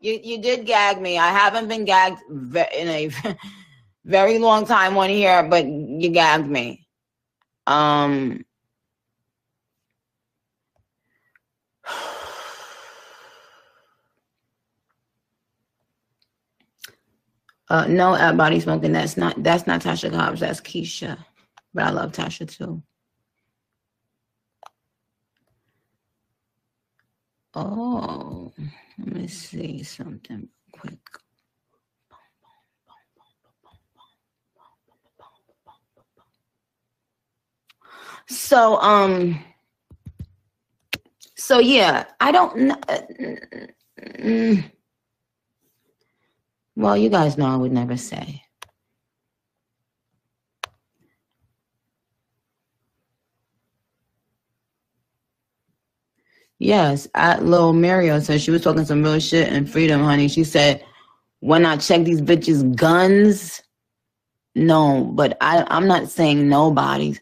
You did gag me. I haven't been gagged in a... very long time on here, but you gagged me. No, at Body Smoking. That's not Tasha Cobbs. That's Keisha. But I love Tasha too. Oh, let me see something quick. So, yeah, I don't, well, you guys know I would never say. Yes, at Lil Mario said she was talking some real shit in Freedom, honey. She said, when I check these bitches' guns, no, but I'm not saying nobody's.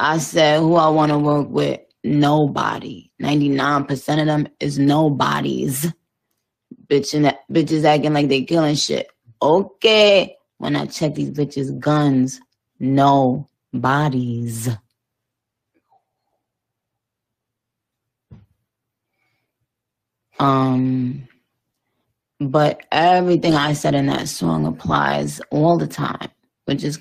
I said, who I want to work with, nobody. 99% of them is nobodies. Bitches acting like they killing shit. Okay. When I check these bitches' guns, nobodies. But everything I said in that song applies all the time, which is,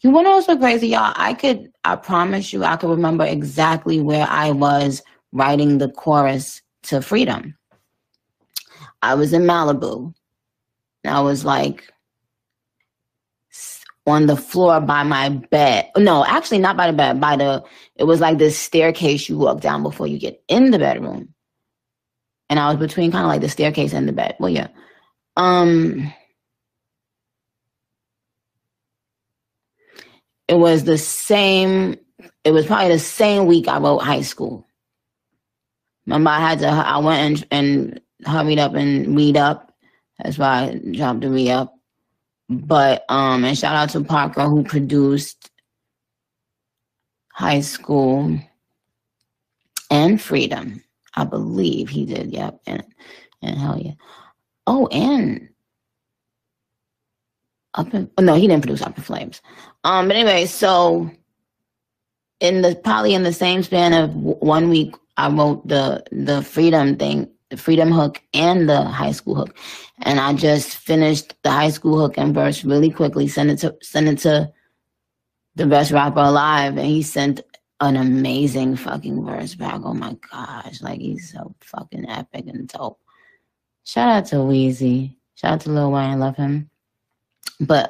you want to know what's so crazy, y'all? I promise you, I could remember exactly where I was writing the chorus to Freedom. I was in Malibu. I was like on the floor by my bed. No, actually not by the bed, it was like this staircase you walk down before you get in the bedroom. And I was between kind of like the staircase and the bed. Well, yeah. It was the same, it was probably the same week I wrote High School. Remember, I went and hurried up and read up. That's why I dropped the re up. But, and shout out to Parker who produced High School and Freedom. I believe he did, yep, and hell yeah. Oh, and no, he didn't produce Up in Flames. But anyway, so probably in the same span of 1 week, I wrote the Freedom thing, the Freedom hook and the High School hook, and I just finished the High School hook and verse really quickly. Sent it to the best rapper alive, and he sent an amazing fucking verse back. Oh my gosh, like he's so fucking epic and dope. Shout out to Weezy. Shout out to Lil Wayne, I love him. But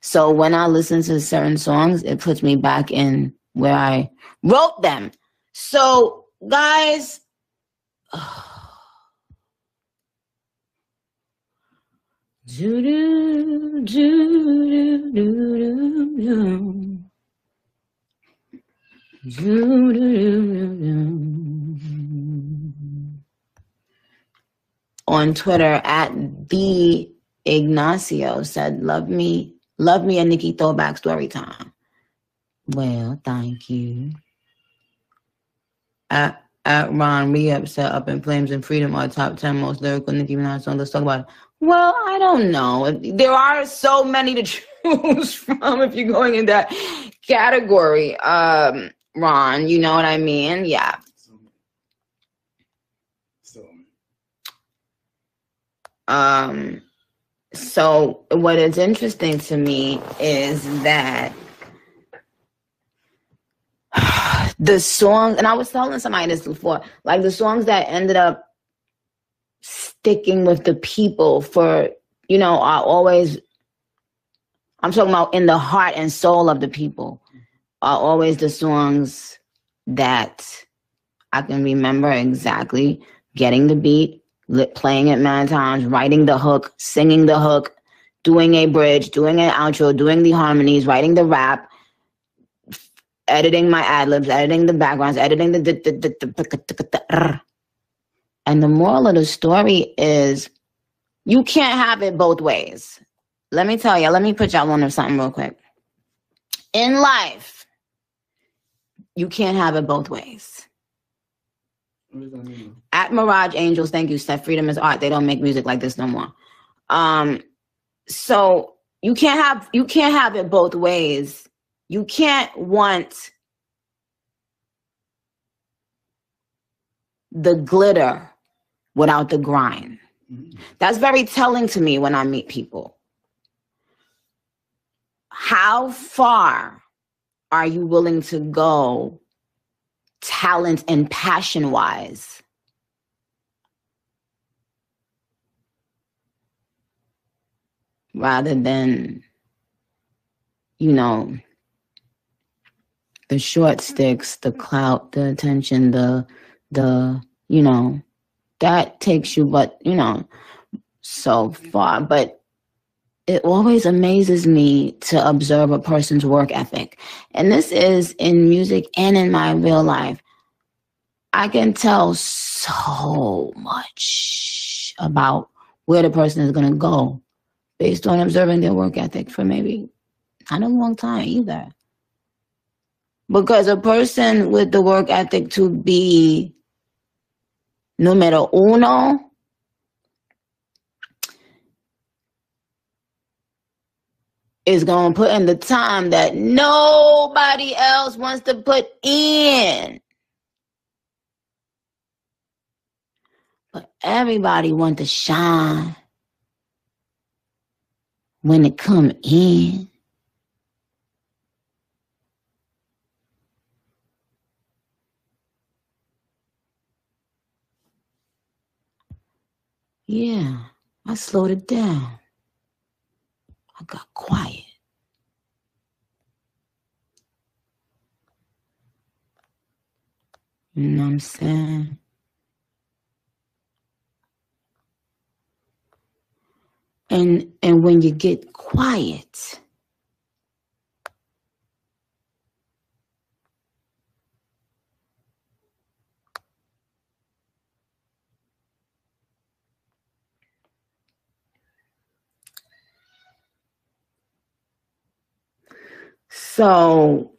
so when I listen to certain songs, it puts me back in where I wrote them. So guys, do do do do do do. On Twitter, at the Ignacio said, love me a Nikki throwback story time. Well, thank you. At Ron Reup said, Up in Flames and Freedom are top 10 most lyrical Nicki Minaj songs. Let's talk about it. Well, I don't know. There are so many to choose from if you're going in that category. Ron, you know what I mean? Yeah. So what is interesting to me is that the songs, and I was telling somebody this before, like the songs that ended up sticking with the people for, you know, are always, I'm talking about in the heart and soul of the people, are always the songs that I can remember exactly getting the beat, playing it many times, writing the hook, singing the hook, doing a bridge, doing an outro, doing the harmonies, writing the rap, editing my ad-libs, editing the backgrounds, editing the... And the moral of the story is you can't have it both ways. Let me tell you, let me put y'all on something real quick. In life, you can't have it both ways. At Mirage Angels, thank you, Steph. Freedom is art. They don't make music like this no more. So you can't have it both ways. You can't want the glitter without the grind. That's very telling to me when I meet people. How far are you willing to go talent and passion wise rather than, you know, the short sticks, the clout, the attention, the you know, that takes you, but you know, so far. But it always amazes me to observe a person's work ethic. And this is in music and in my real life. I can tell so much about where the person is going to go based on observing their work ethic for maybe not a long time either. Because a person with the work ethic to be numero uno, is going to put in the time that nobody else wants to put in. But Everybody want to shine when it come in. Yeah, I slowed it down. I got quiet. You know what I'm saying? And when you get quiet, so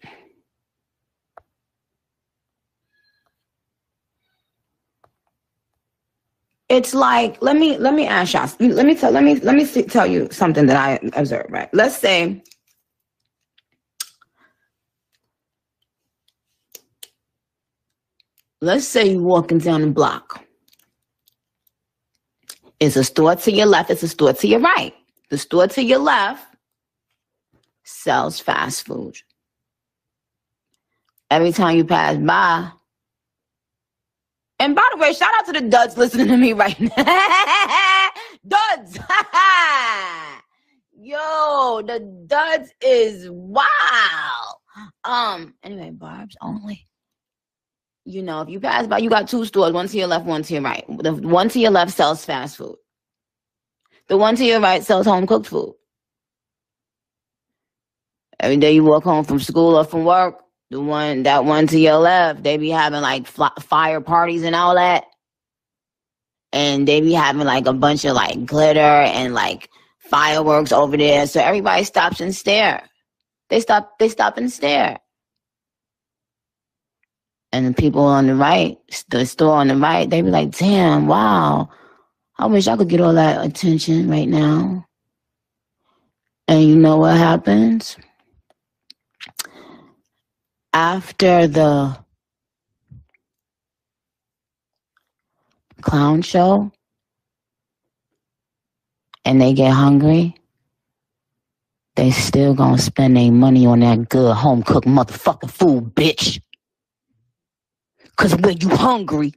it's like, let me ask y'all. Let me tell you something that I observed. Right? Let's say you're walking down the block. It's a store to your left. It's a store to your right. The store to your left sells fast food. Every time you pass by, and by the way, shout out to the duds listening to me right now. Duds. Yo, the duds is wild. Anyway, Barb's only. You know, if you pass by, you got two stores, one to your left, one to your right. The one to your left sells fast food. The one to your right sells home-cooked food. Every day you walk home from school or from work, that one to your left, they be having like fire parties and all that. And they be having like a bunch of like glitter and like fireworks over there. So everybody stops and stare. They stop and stare. And the people on the right, the store on the right, they be like, damn, wow. I wish I could get all that attention right now. And you know what happens? After the clown show and they get hungry, they still gonna spend their money on that good home-cooked motherfucking food, bitch. Because when you hungry,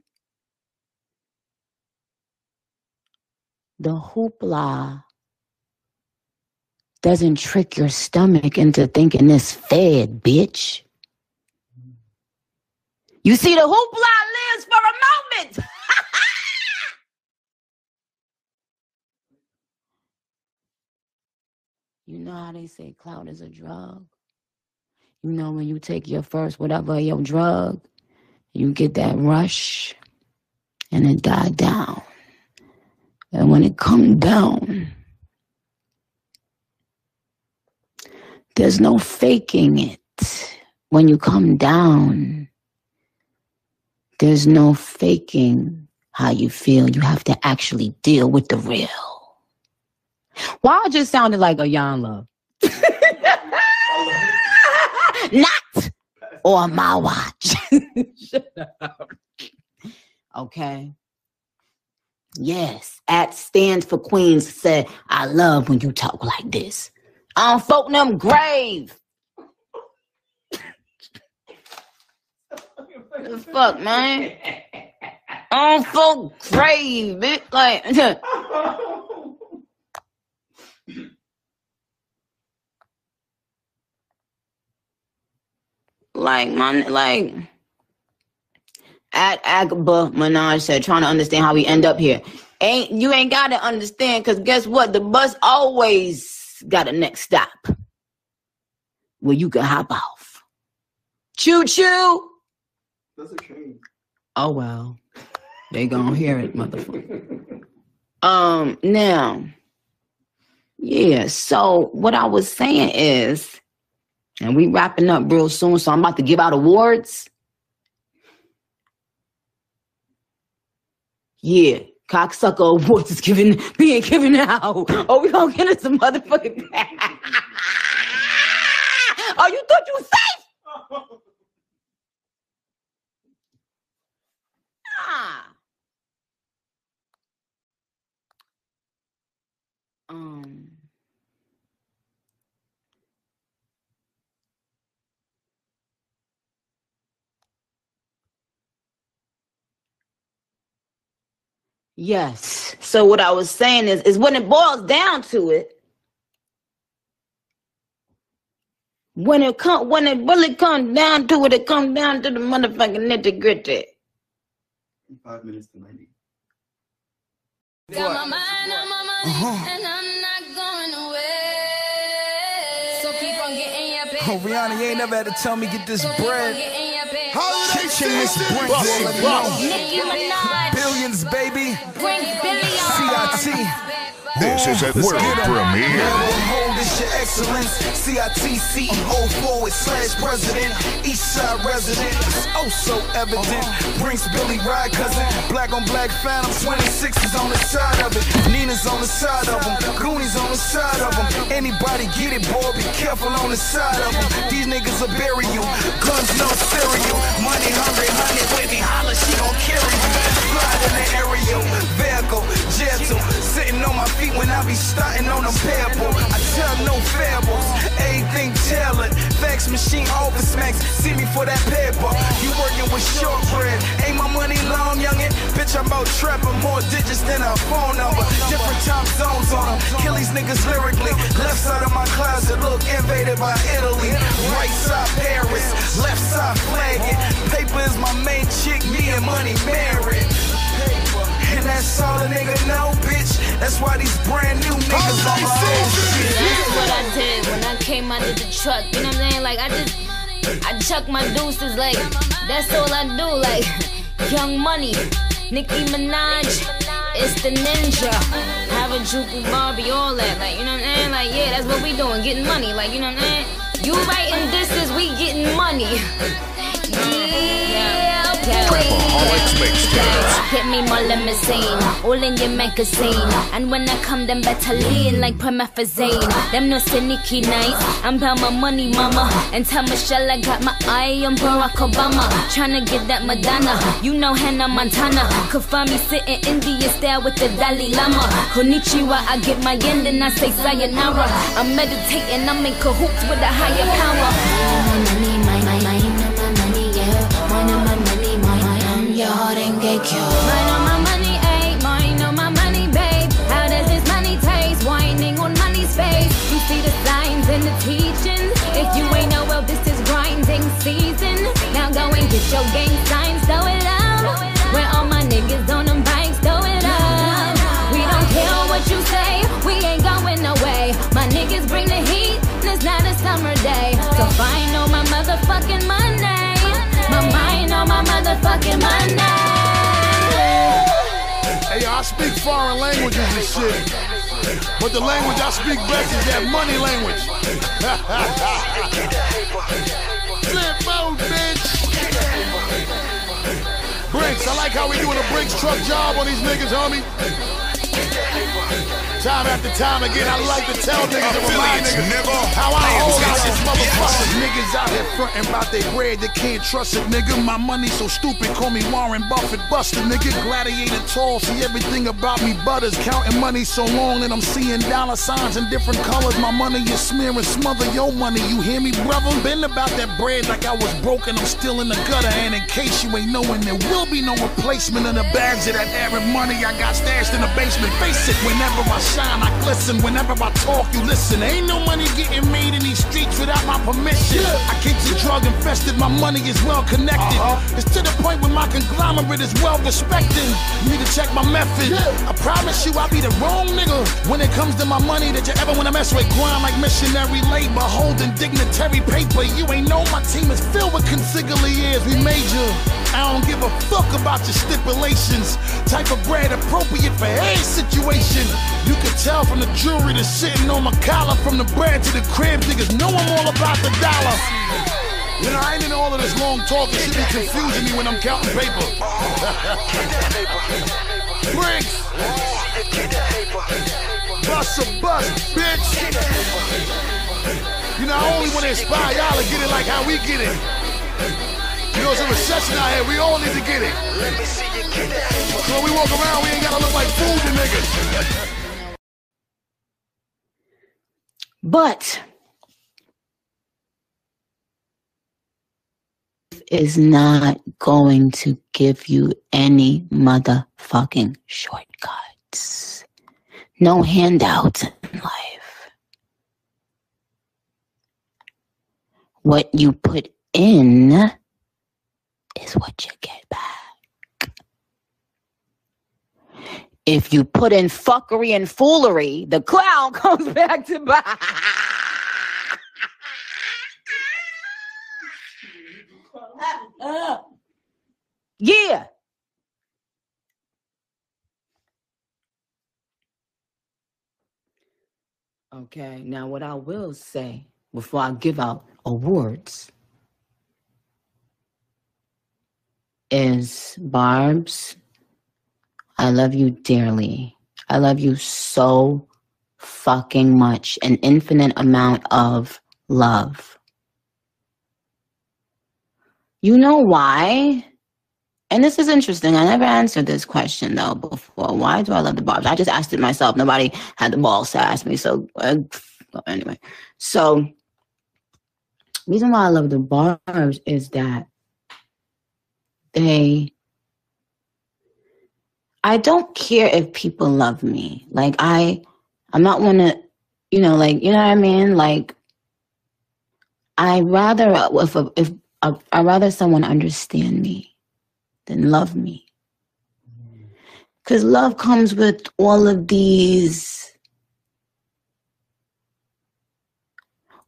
the hoopla doesn't trick your stomach into thinking it's fed, bitch. You see, the hoopla lives for a moment. You know how they say clout is a drug? You know, when you take your first whatever, your drug, you get that rush and it died down. And when it comes down, there's no faking it. When you come down, there's no faking how you feel. You have to actually deal with the real. Wow, it just sounded like a Yon Love. Not on my watch. Shut up. Okay. Yes, at Stands for Queens said, I love when you talk like this. I don't folk them grave. The fuck, man? I don't folk grave, bitch. Like, like at Agba Minaj said, trying to understand how we end up here. You ain't gotta understand, cause guess what? The bus always got a next stop where you can hop off. Choo choo. That's a train. Oh well, they gonna hear it, motherfucker. Now, yeah. So what I was saying is, and we wrapping up real soon, so I'm about to give out awards. Yeah. Cocksucker awards is being given out. Oh, we gonna get us some motherfucking. Oh, you thought you safe? Nah. Yes. So what I was saying is when it boils down to it, when it really comes down to it, it comes down to the motherfucking nitty-gritty. 5 minutes to 90. Got my mind on my money, and I'm not going away. So keep on getting your bed. Oh, Rihanna, you ain't never had to tell me get this bread. Chasing this bread. Nicki Minaj. Billions, baby. Bring billions. CIT. This is a world premiere. Your excellence, CIT CEO /president, Eastside resident. It's oh so evident. Brings Billy Ride cousin. Black on black phantom. 26 is on the side of it. Nina's on the side of them. Goonies on the side of them. Anybody get it, boy? Be careful on the side of them. These niggas will bury you. Guns no cereal. Money hungry, honey. Baby holler, she gon' carry you. Slide in the aerial, vehicle, gentle. Sitting on my feet when I be starting on a pebble. I tell no fables, anything tailored. Fax machine, office max. See me for that paper. You working with shortbread. Ain't my money long, youngin'. Bitch, I'm out trapping more digits than a phone number. Different time zones on them. Kill these niggas lyrically. Left side of my closet look invaded by Italy. Right side Paris, left side flagging. Paper is my main chick, me and money married. And that's all a nigga know, bitch. That's why these brand new niggas on my old shit. That's what I did when I came out of the truck. You know what I'm saying? Like, I chuck my deuces. Like, that's all I do. Like, Young Money, Nicki Minaj, it's the Ninja. Have a Juku Barbie, all that. Like, you know what I'm saying? Like, yeah, that's what we doing, getting money. Like, you know what I'm saying? You writing disses, we getting money. Yeah. Hit me my limousine, all in your magazine. And when I come, them better lean like promethazine. Them no sneaky nights, I'm about my money, mama. And tell Michelle I got my eye on Barack Obama. Tryna get that Madonna, you know Hannah Montana. Could find me sitting India style with the Dalai Lama. Konnichiwa, I get my yen, then I say sayonara. I'm meditating, I'm in cahoots with a higher power. Your heart and get cured. Mine on my money, ayy. Mine on my money, babe. How does this money taste? Whining on money's face. You see the signs and the teachings. If you ain't know, well, this is grinding season. Now go and get your gang signs, throw it up. Where all my niggas on them bikes, throw it up. We don't care what you say, we ain't going away. My niggas bring the heat, and it's not a summer day. So find on my motherfucking money. My mind on my motherfucking money. Hey, I speak foreign languages and shit, but the language I speak best is that money language. Flip mode, bitch. Brinks, I like how we doing a Brinks truck job on these niggas, homie. Time after time again, I like to tell niggas and remind niggas how I hold out this motherfucker. Niggas out here frontin' about they bread, they can't trust it, nigga. My money so stupid, call me Warren Buffett Buster, nigga. Gladiator tall, see everything about me butters. Counting money so long that I'm seeing dollar signs in different colors. My money is smear and smother your money, you hear me, brother? Been about that bread like I was broke and I'm still in the gutter. And in case you ain't knowing, there will be no replacement in the bags of that Arab money I got stashed in the basement. Face it, whenever I shine, I glisten. Whenever I talk, you listen. Ain't no money getting made in these streets without my permission. I keep the drug infested. My money is well connected. It's to the point where my conglomerate is well respected. You need to check my method. I promise you, I be the wrong nigga when it comes to my money that you ever wanna mess with. Grind like missionary labor, holding dignitary paper. You ain't know my team is filled with consigliere. We major. I don't give a fuck about your stipulations. Type of bread appropriate for any situation. You can tell from the jewelry that's sitting on my collar. From the bread to the crib, niggas know I'm all about the dollar. You know, I ain't into all of this long talking shit. Be confusing me when I'm counting paper. Bricks. Bust a bus, bitch. You know, I only want to inspire y'all to get it like how we get it. You know, it's a recession out here, we all need to get it. So when we walk around, we ain't got to look like food to niggas. But is not going to give you any motherfucking shortcuts. No handouts in life. What you put in is what you get back. If you put in fuckery and foolery, the clown comes back to bite. Yeah. Okay, now what I will say before I give out awards is, Barbz, I love you dearly. I love you so fucking much. An infinite amount of love. You know why? And this is interesting. I never answered this question, though, before. Why do I love the Barbz? I just asked it myself. Nobody had the balls to ask me. So, anyway. So, the reason why I love the Barbz is that they... I don't care if people love me. Like, I'm not one to, you know, like, you know what I mean? Like, I'd rather someone understand me than love me. Because love comes with all of these.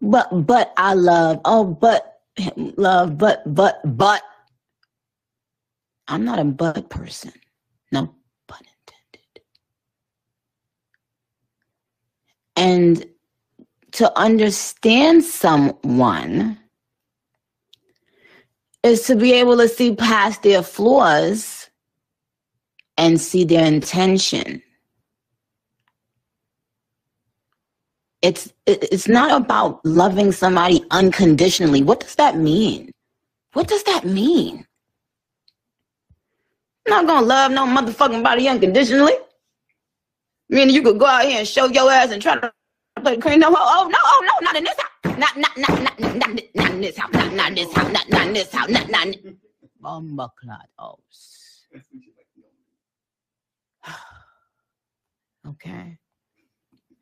But I love. Oh, but love. But. I'm not a but person. No pun intended. And to understand someone is to be able to see past their flaws and see their intention. It's not about loving somebody unconditionally. What does that mean? What does that mean? I'm not gonna love no motherfucking body unconditionally. Meaning you could go out here and show your ass and try to play Queen Noah. Oh no, not in this house. Not in this house, not in this house, not in this house, not in Bomba Clados. Okay.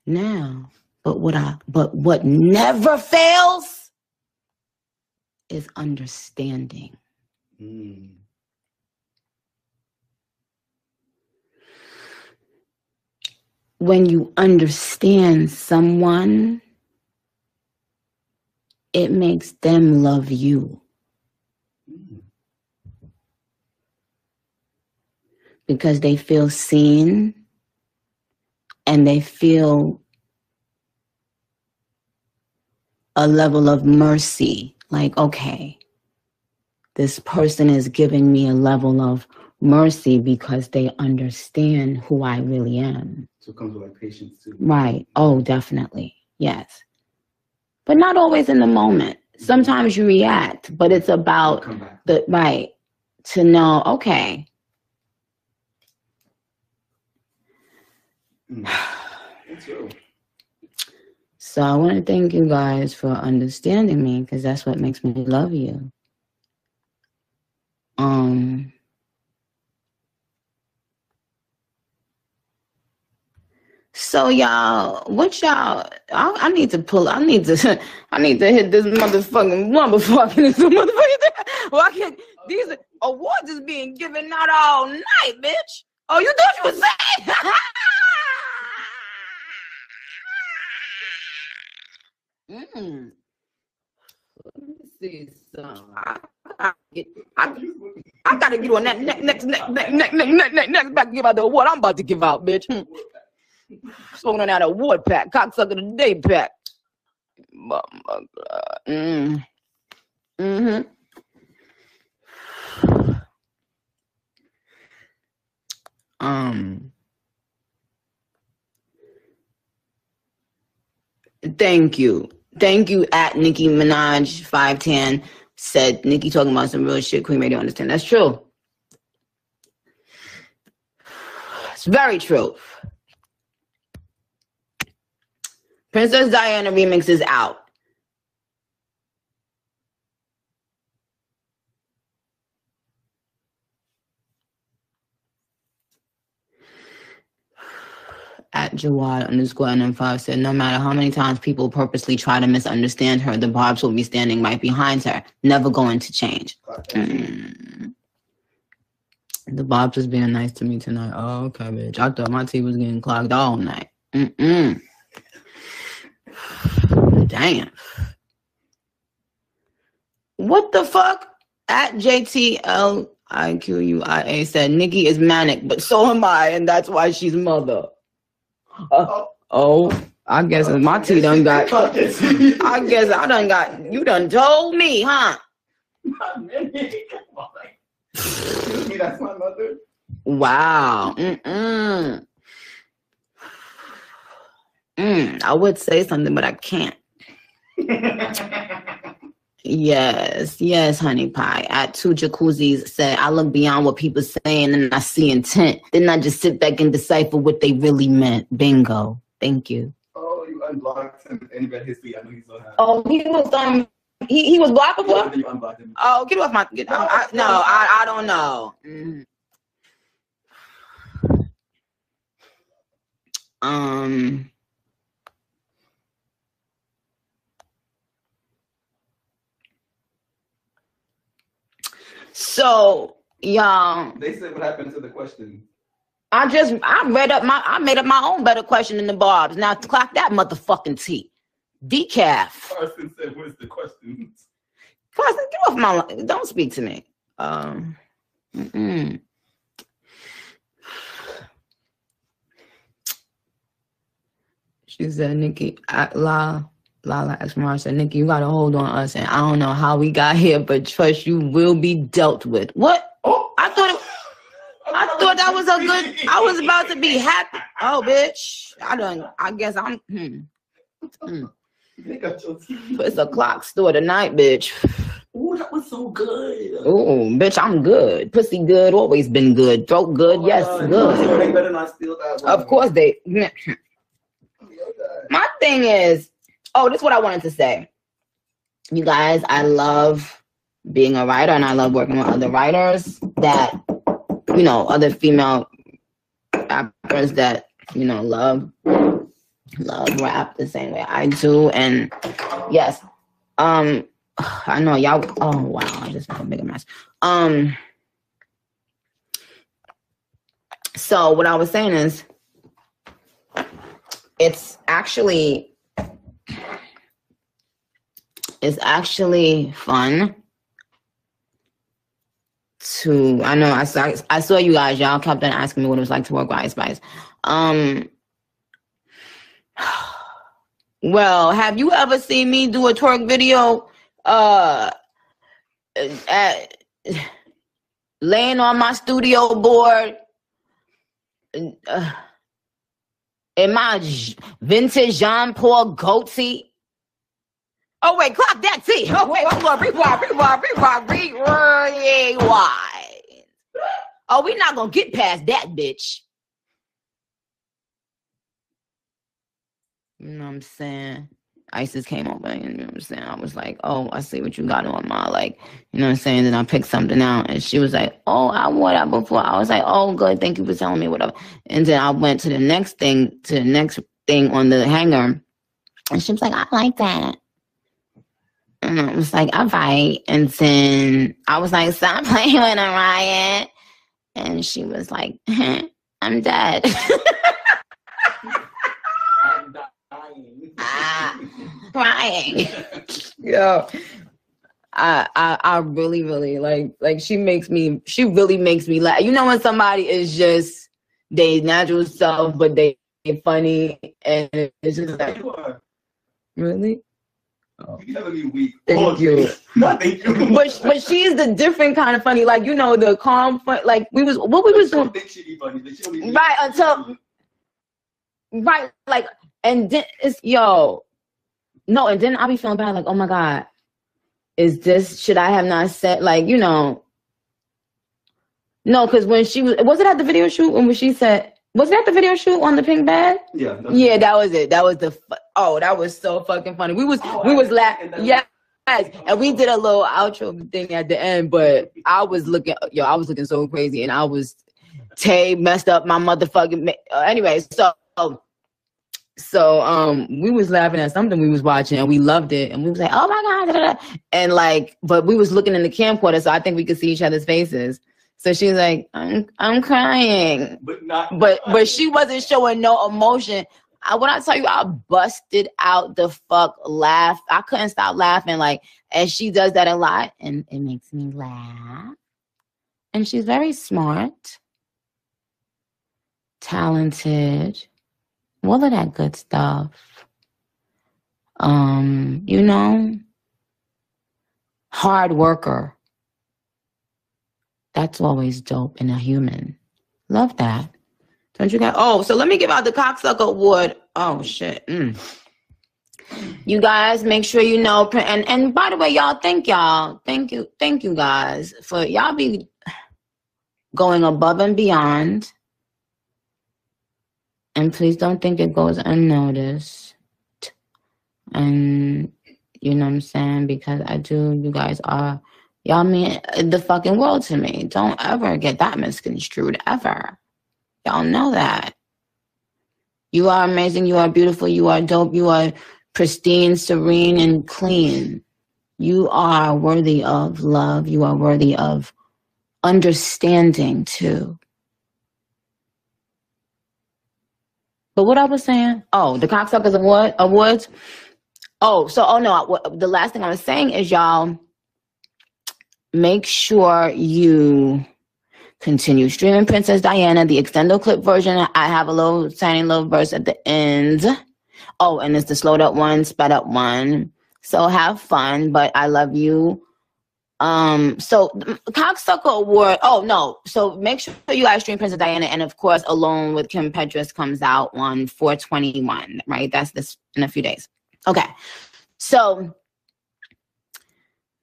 Now, but what never fails is understanding. Mm. When you understand someone, it makes them love you. Because they feel seen and they feel a level of mercy. Like, okay, this person is giving me a level of mercy because they understand who I really am. So it comes with like patience too. Right. Oh, definitely. Yes. But not always in the moment. Sometimes you react, but it's about the right to know, okay. Mm. So I want to thank you guys for understanding me, because that's what makes me love you. So y'all, what y'all? I need to pull. I need to hit this motherfucking one before I can do some motherfucking. Well, I can't. These awards is being given out all night, bitch. Oh, you thought you was saying? Mm. Let me see some. I gotta get on that next back to give out the award I'm about to give out, bitch. Smoking out a award pack, cocksucker of the day pack. Oh my God. Mm. Mm-hmm. Thank you. Thank you at Nicki Minaj 510 said Nicki talking about some real shit. Queen Radio understand. That's true. It's very true. Princess Diana remix is out. @Jawad_NM5 said, no matter how many times people purposely try to misunderstand her, the Barbz will be standing right behind her, never going to change. The Barbz was being nice to me tonight. Oh, okay, bitch. I thought my tea was getting clogged all night. Damn. What the fuck? @JTLIQUIA said, Nicki is manic, but so am I, and that's why she's mother. I guess my tea done got. I guess I done got. You done told me, huh? Excuse me, that's my mother. Wow. I would say something, but I can't. Yes, honey pie. @2jacuzzis said, I look beyond what people saying and I see intent. Then I just sit back and decipher what they really meant. Bingo. Thank you. Oh, you unblocked him. Anybody history? I know he's so happy. Oh, he was he was blocked before. Yeah, you unblocked him. Oh, get off my. I don't know. So, y'all. They said what happened to the question. I made up my own better question than the Barbz. Now clock that motherfucking tea. Decaf. Carson said, what's the question? Carson, get off my line. Don't speak to me. She said, Nicki, Lala Esmeralda said, Nicki, you got a hold on us, and I don't know how we got here, but trust you will be dealt with. What? Oh, I thought that was a good. I was about to be happy. Oh, bitch. I guess I'm. It's a clock store tonight, bitch. Oh, that was so good. Oh, bitch, I'm good. Pussy good, always been good. Throat good, oh, yes, good. So they better not steal that one. Of course they. My thing is. Oh, this is what I wanted to say. You guys, I love being a writer and I love working with other writers that, you know, other female rappers that, you know, love rap the same way I do. And yes, I know y'all, oh wow, I just made a big mess. So what I was saying is, it's actually fun to, I know I saw you guys, y'all kept on asking me what it was like to work with Ice Spice. Well, have you ever seen me do a twerk video laying on my studio board in my vintage Jean Paul goatee? Oh, wait, clock that T. Oh, wait, hold on. Rewind. Oh, we're not going to get past that, bitch. You know what I'm saying? ISIS came over, you know what I'm saying? I was like, oh, I see what you got on, Ma. Like, you know what I'm saying? Then I picked something out, and she was like, oh, I wore that before. I was like, oh, good. Thank you for telling me, whatever. And then I went to the next thing, on the hanger, and she was like, I like that. And I was like, all right. And then I was like, stop playing with a riot. And she was like, I'm dead. I'm dying. Crying. Yo, I really, really like she really makes me laugh. You know when somebody is just their natural self, but they funny and it's just like, really? You never be weak. Thank you. No, thank you. But she's the different kind of funny, like, you know, the calm fun, like we was doing. Right until right, like, and then it's yo. No, and then I'll be feeling bad, like, oh my God, is this should I have not said, like, you know? No, because when she was it at the video shoot when she said. Was that the video shoot on the pink bed? Yeah. Yeah, that was it. That was the. Oh, that was so fucking funny. We was laughing. Yeah, and we did a little outro thing at the end. But I was looking so crazy, and I was messed up my motherfucking. Anyway, so So we was laughing at something we was watching, and we loved it, and we was like, oh my God. And like, but we was looking in the camcorder, so I think we could see each other's faces. So she was like, I'm crying. But she wasn't showing no emotion. When I tell you, I busted out the fuck laugh. I couldn't stop laughing. Like, and she does that a lot, and it makes me laugh. And she's very smart, talented, all of that good stuff. You know, hard worker. That's always dope in a human. Love that. Don't you guys? Oh, so let me give out the Cocksucker Award. Oh, shit. You guys, make sure you know. And by the way, y'all, thank you guys for y'all be going above and beyond. And please don't think it goes unnoticed. And you know what I'm saying? Because I do, you guys are. Y'all mean the fucking world to me. Don't ever get that misconstrued, ever. Y'all know that. You are amazing. You are beautiful. You are dope. You are pristine, serene, and clean. You are worthy of love. You are worthy of understanding, too. But what I was saying, oh, the Cocksuckers Awards. Oh, so, oh, no, the last thing I was saying is, y'all, make sure you continue streaming Princess Diana, the Extendo Clip version. I have a little tiny little verse at the end. Oh, and it's the slowed up one, sped up one. So have fun, but I love you. So Cocksucker Award. Oh, no. So make sure you guys stream Princess Diana. And of course, Alone with Kim Petras comes out on 4/21, right? That's this in a few days. Okay. So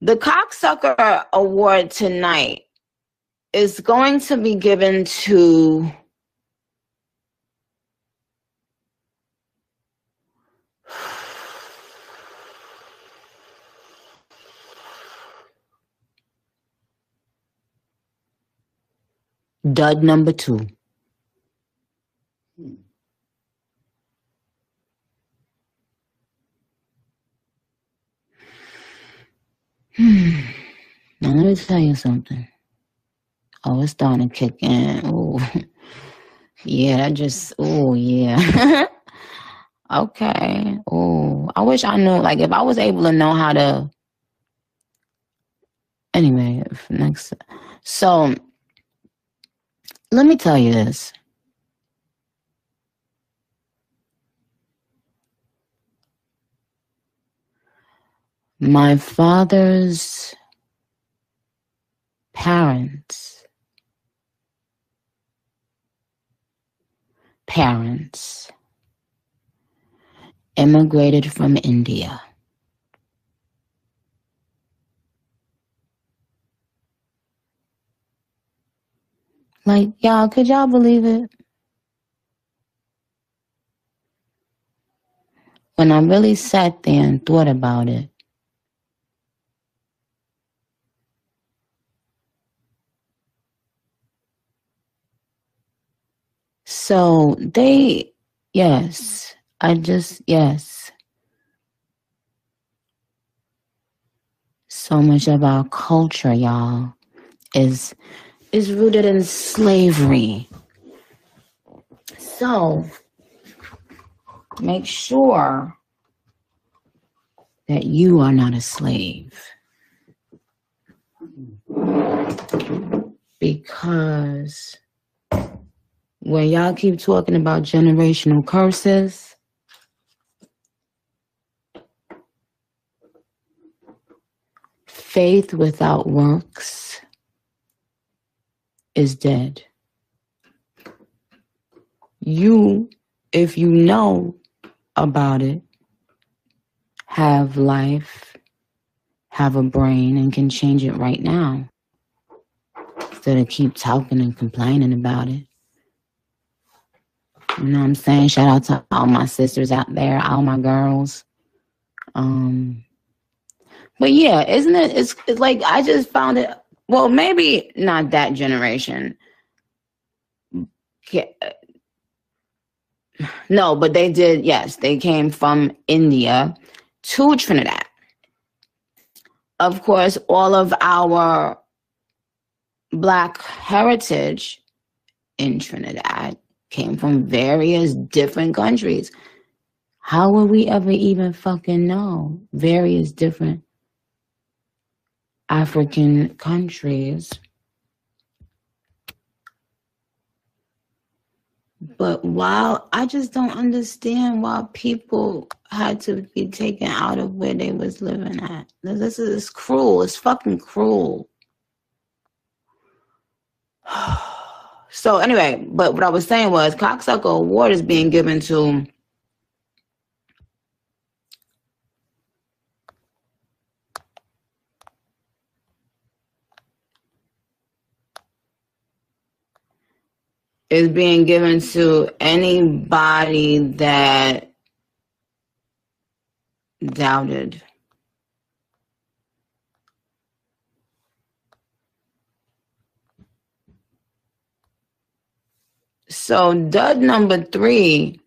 the Cocksucker Award tonight is going to be given to Dud number 2. Now let me tell you something. Oh, it's starting to kick in. Oh, yeah, that just, oh, yeah. Okay. Oh, I wish I knew, like, if I was able to know how to. Anyway, next. So, let me tell you this. My father's parents immigrated from India. Like, y'all, could y'all believe it? When I really sat there and thought about it, so they, yes, I just, yes. So much of our culture, y'all, is rooted in slavery. So make sure that you are not a slave. Because where y'all keep talking about generational curses, faith without works is dead. You, if you know about it, have life, have a brain, and can change it right now, instead of keep talking and complaining about it. You know what I'm saying? Shout out to all my sisters out there, all my girls. But yeah, isn't it? It's like I just found it. Well, maybe not that generation. No, but they did. Yes, they came from India to Trinidad. Of course, all of our Black heritage in Trinidad came from various different countries. How would we ever even fucking know various different African countries? But while I just don't understand why people had to be taken out of where they was living at. This is cruel. It's fucking cruel. So anyway, but what I was saying was Cocksucker Award is being given to anybody that doubted . So dud number 3 .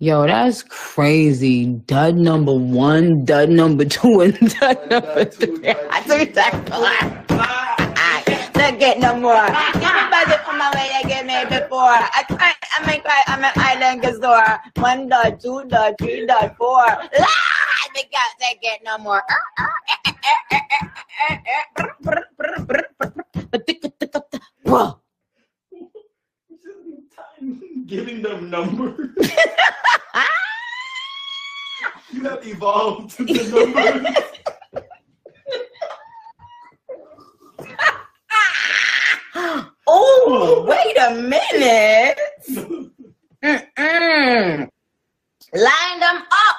Yo, that's crazy. Dud number 1, dud number 2, and dud number 3. I took that don't get no more. Everybody on my way, they get me before. I'm an island gazora. 1 dud, 2 dud, 3 dud, 4. They can't get no more. Giving them numbers. You have evolved to the numbers. Oh, wait a minute. Line them up.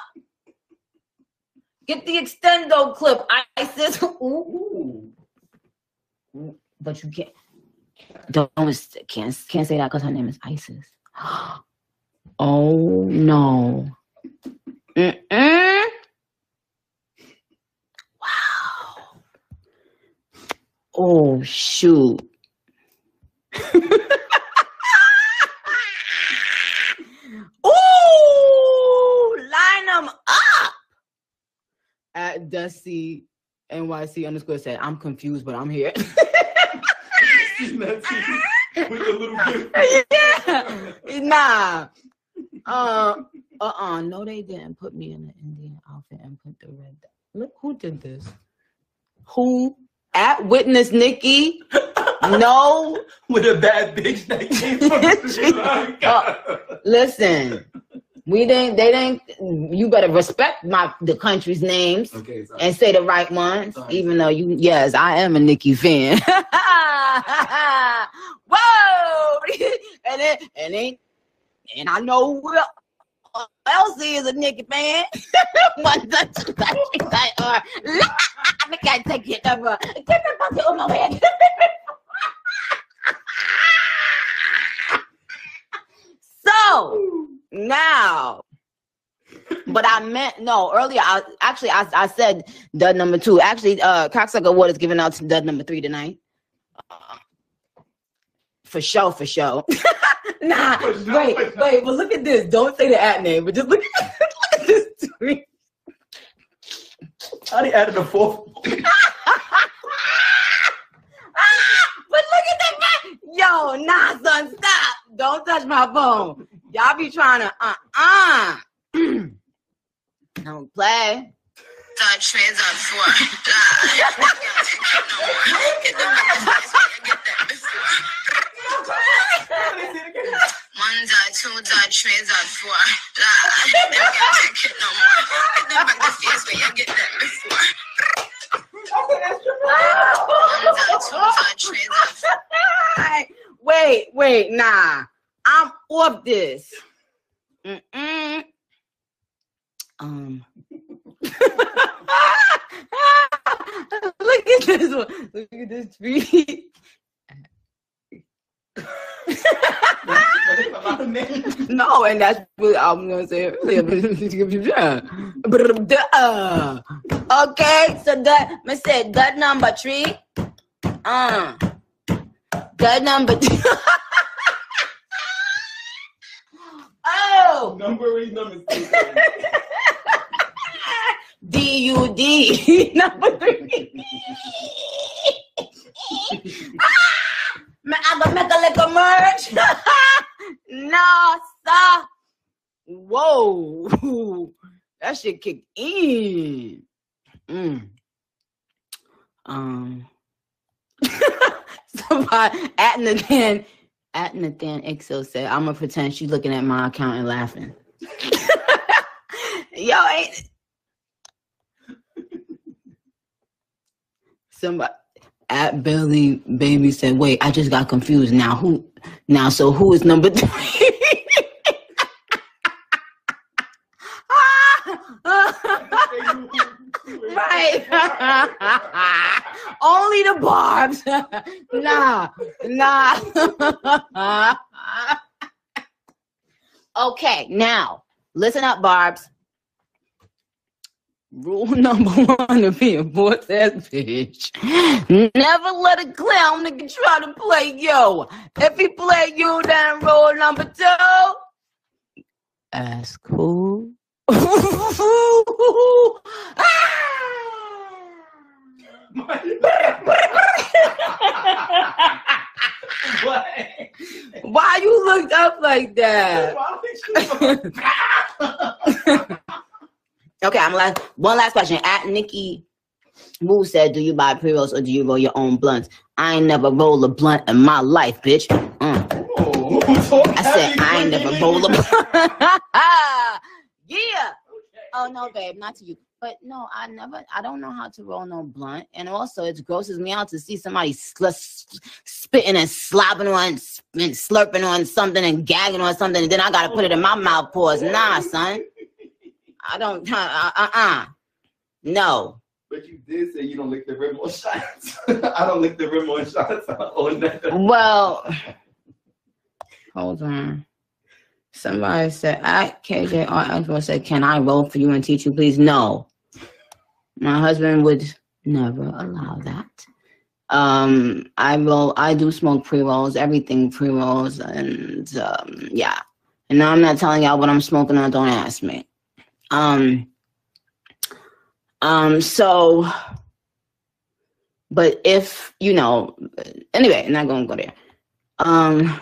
Get the extendo clip. ISIS. Ooh. But you can't. Can't say that because her name is Isis. Oh no. Wow. Oh shoot. Ooh, line them up. At Dusty NYC _ said, I'm confused, but I'm here. With a little bit. Yeah. Nah. No, they didn't put me in the Indian outfit and put the red dot. Look who did this. Who? At Witness Nikki? No. With a bad bitch that came from listen. You better respect the country's names, okay, and say the right ones, sorry. Even though you, yes, I am a Nicki fan. Whoa! and I know who else is a Nicki fan. I can't take it over. Get the bucket on my head. So now, but I meant no. Earlier, I said dud number 2. Actually, Cocksucker Award is given out to dud number 3 tonight. For show. Nah, wait. But look at this. Don't say the ad name, but just look at this tweet. I already added a 4th. But look at that guy. Yo, nah, son, stop. Don't touch my phone. Y'all be trying to don't play. Trans on floor. One dot, 2 dot, trans on floor. They don't get no more. They the fears where you get that before. One dot, 2 dot, trans on floor. Wait, nah. I'm off this. Look at this one. Look at this tweet. No, and that's what I'm gonna say earlier. Okay, so that I said that number 3. The number two. Oh. Number 3. D-U-D. Number 3. I gonna make a little merge. No, sir. Whoa. That shit kicked in. Somebody at Nathan XO said, I'm gonna pretend she's looking at my account and laughing. Yo, ain't somebody at Billy Baby said, wait, I just got confused. Now who is number 3? Right. Only the Barbz. Nah. Okay, now listen up, Barbz. Rule number 1 to be a boss ass bitch. Never let a clown nigga try to play you. If he play you, then rule number 2. That's cool. Why you looked up like that? Okay, I'm last. One last question. At Nikki Wu said, "Do you buy pre-rolls or do you roll your own blunts?" I ain't never roll a blunt in my life, bitch. I said I ain't never roll a blunt. Yeah. Oh no, babe, not to you. But no, I don't know how to roll no blunt. And also, it grosses me out to see somebody spitting and slobbing on and slurping on something and gagging on something, and then I got to put it in my mouth pause. Nah, son. I don't, no. But you did say you don't lick the rim on shots. I don't lick the rim on shots. Well, hold on. Somebody said, KJR said, can I roll for you and teach you, please? No. My husband would never allow that. I do smoke pre-rolls, everything pre-rolls, and yeah. And now I'm not telling y'all what I'm smoking on, don't ask me. So, but if, you know, anyway, I'm not going to go there.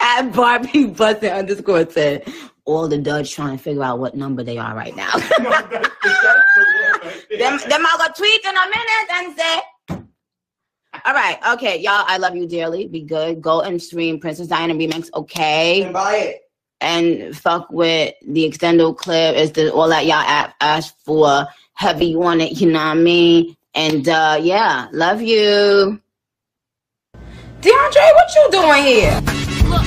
At Barbie Bussin _ said, all the duds trying to figure out what number they are right now. Them I'll go tweet in a minute and say. All right, okay, y'all, I love you dearly. Be good. Go and stream Princess Diana Remix, okay? And buy it. And fuck with the Extendo Clip. It's all that y'all asked for. Heavy, you want it, you know what I mean? And, yeah, love you. DeAndre, what you doing here? Look,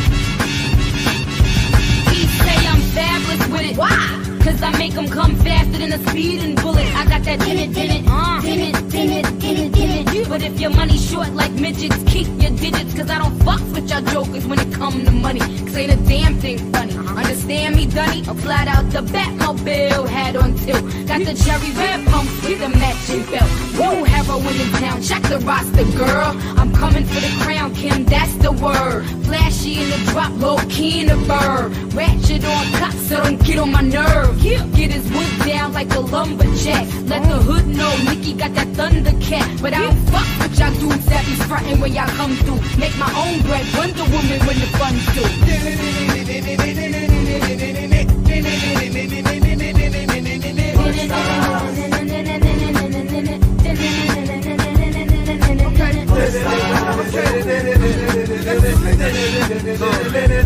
he say I'm fabulous with it. Why? Cause I make them come faster than a speeding bullet. I got that in it. But if your money's short like midgets, keep your digits. Cause I don't fuck with y'all jokers when it come to money. Cause ain't a damn thing funny. Understand me, Dunny? I'm flat out the Batmobile, hat on tilt. Got the cherry red pumps with a matching belt. Whoa, heroin in town, check the roster, girl. I'm coming for the crown, Kim, that's the word. Flashy in the drop, low key in the bird. Ratchet on cock, so don't get on my nerve. Get his wood down like a lumberjack. Let the hood know Nicki got that thundercat. But I don't fuck with y'all dudes that be frontin' when y'all come through. Make my own bread, Wonder Woman when the fun's through.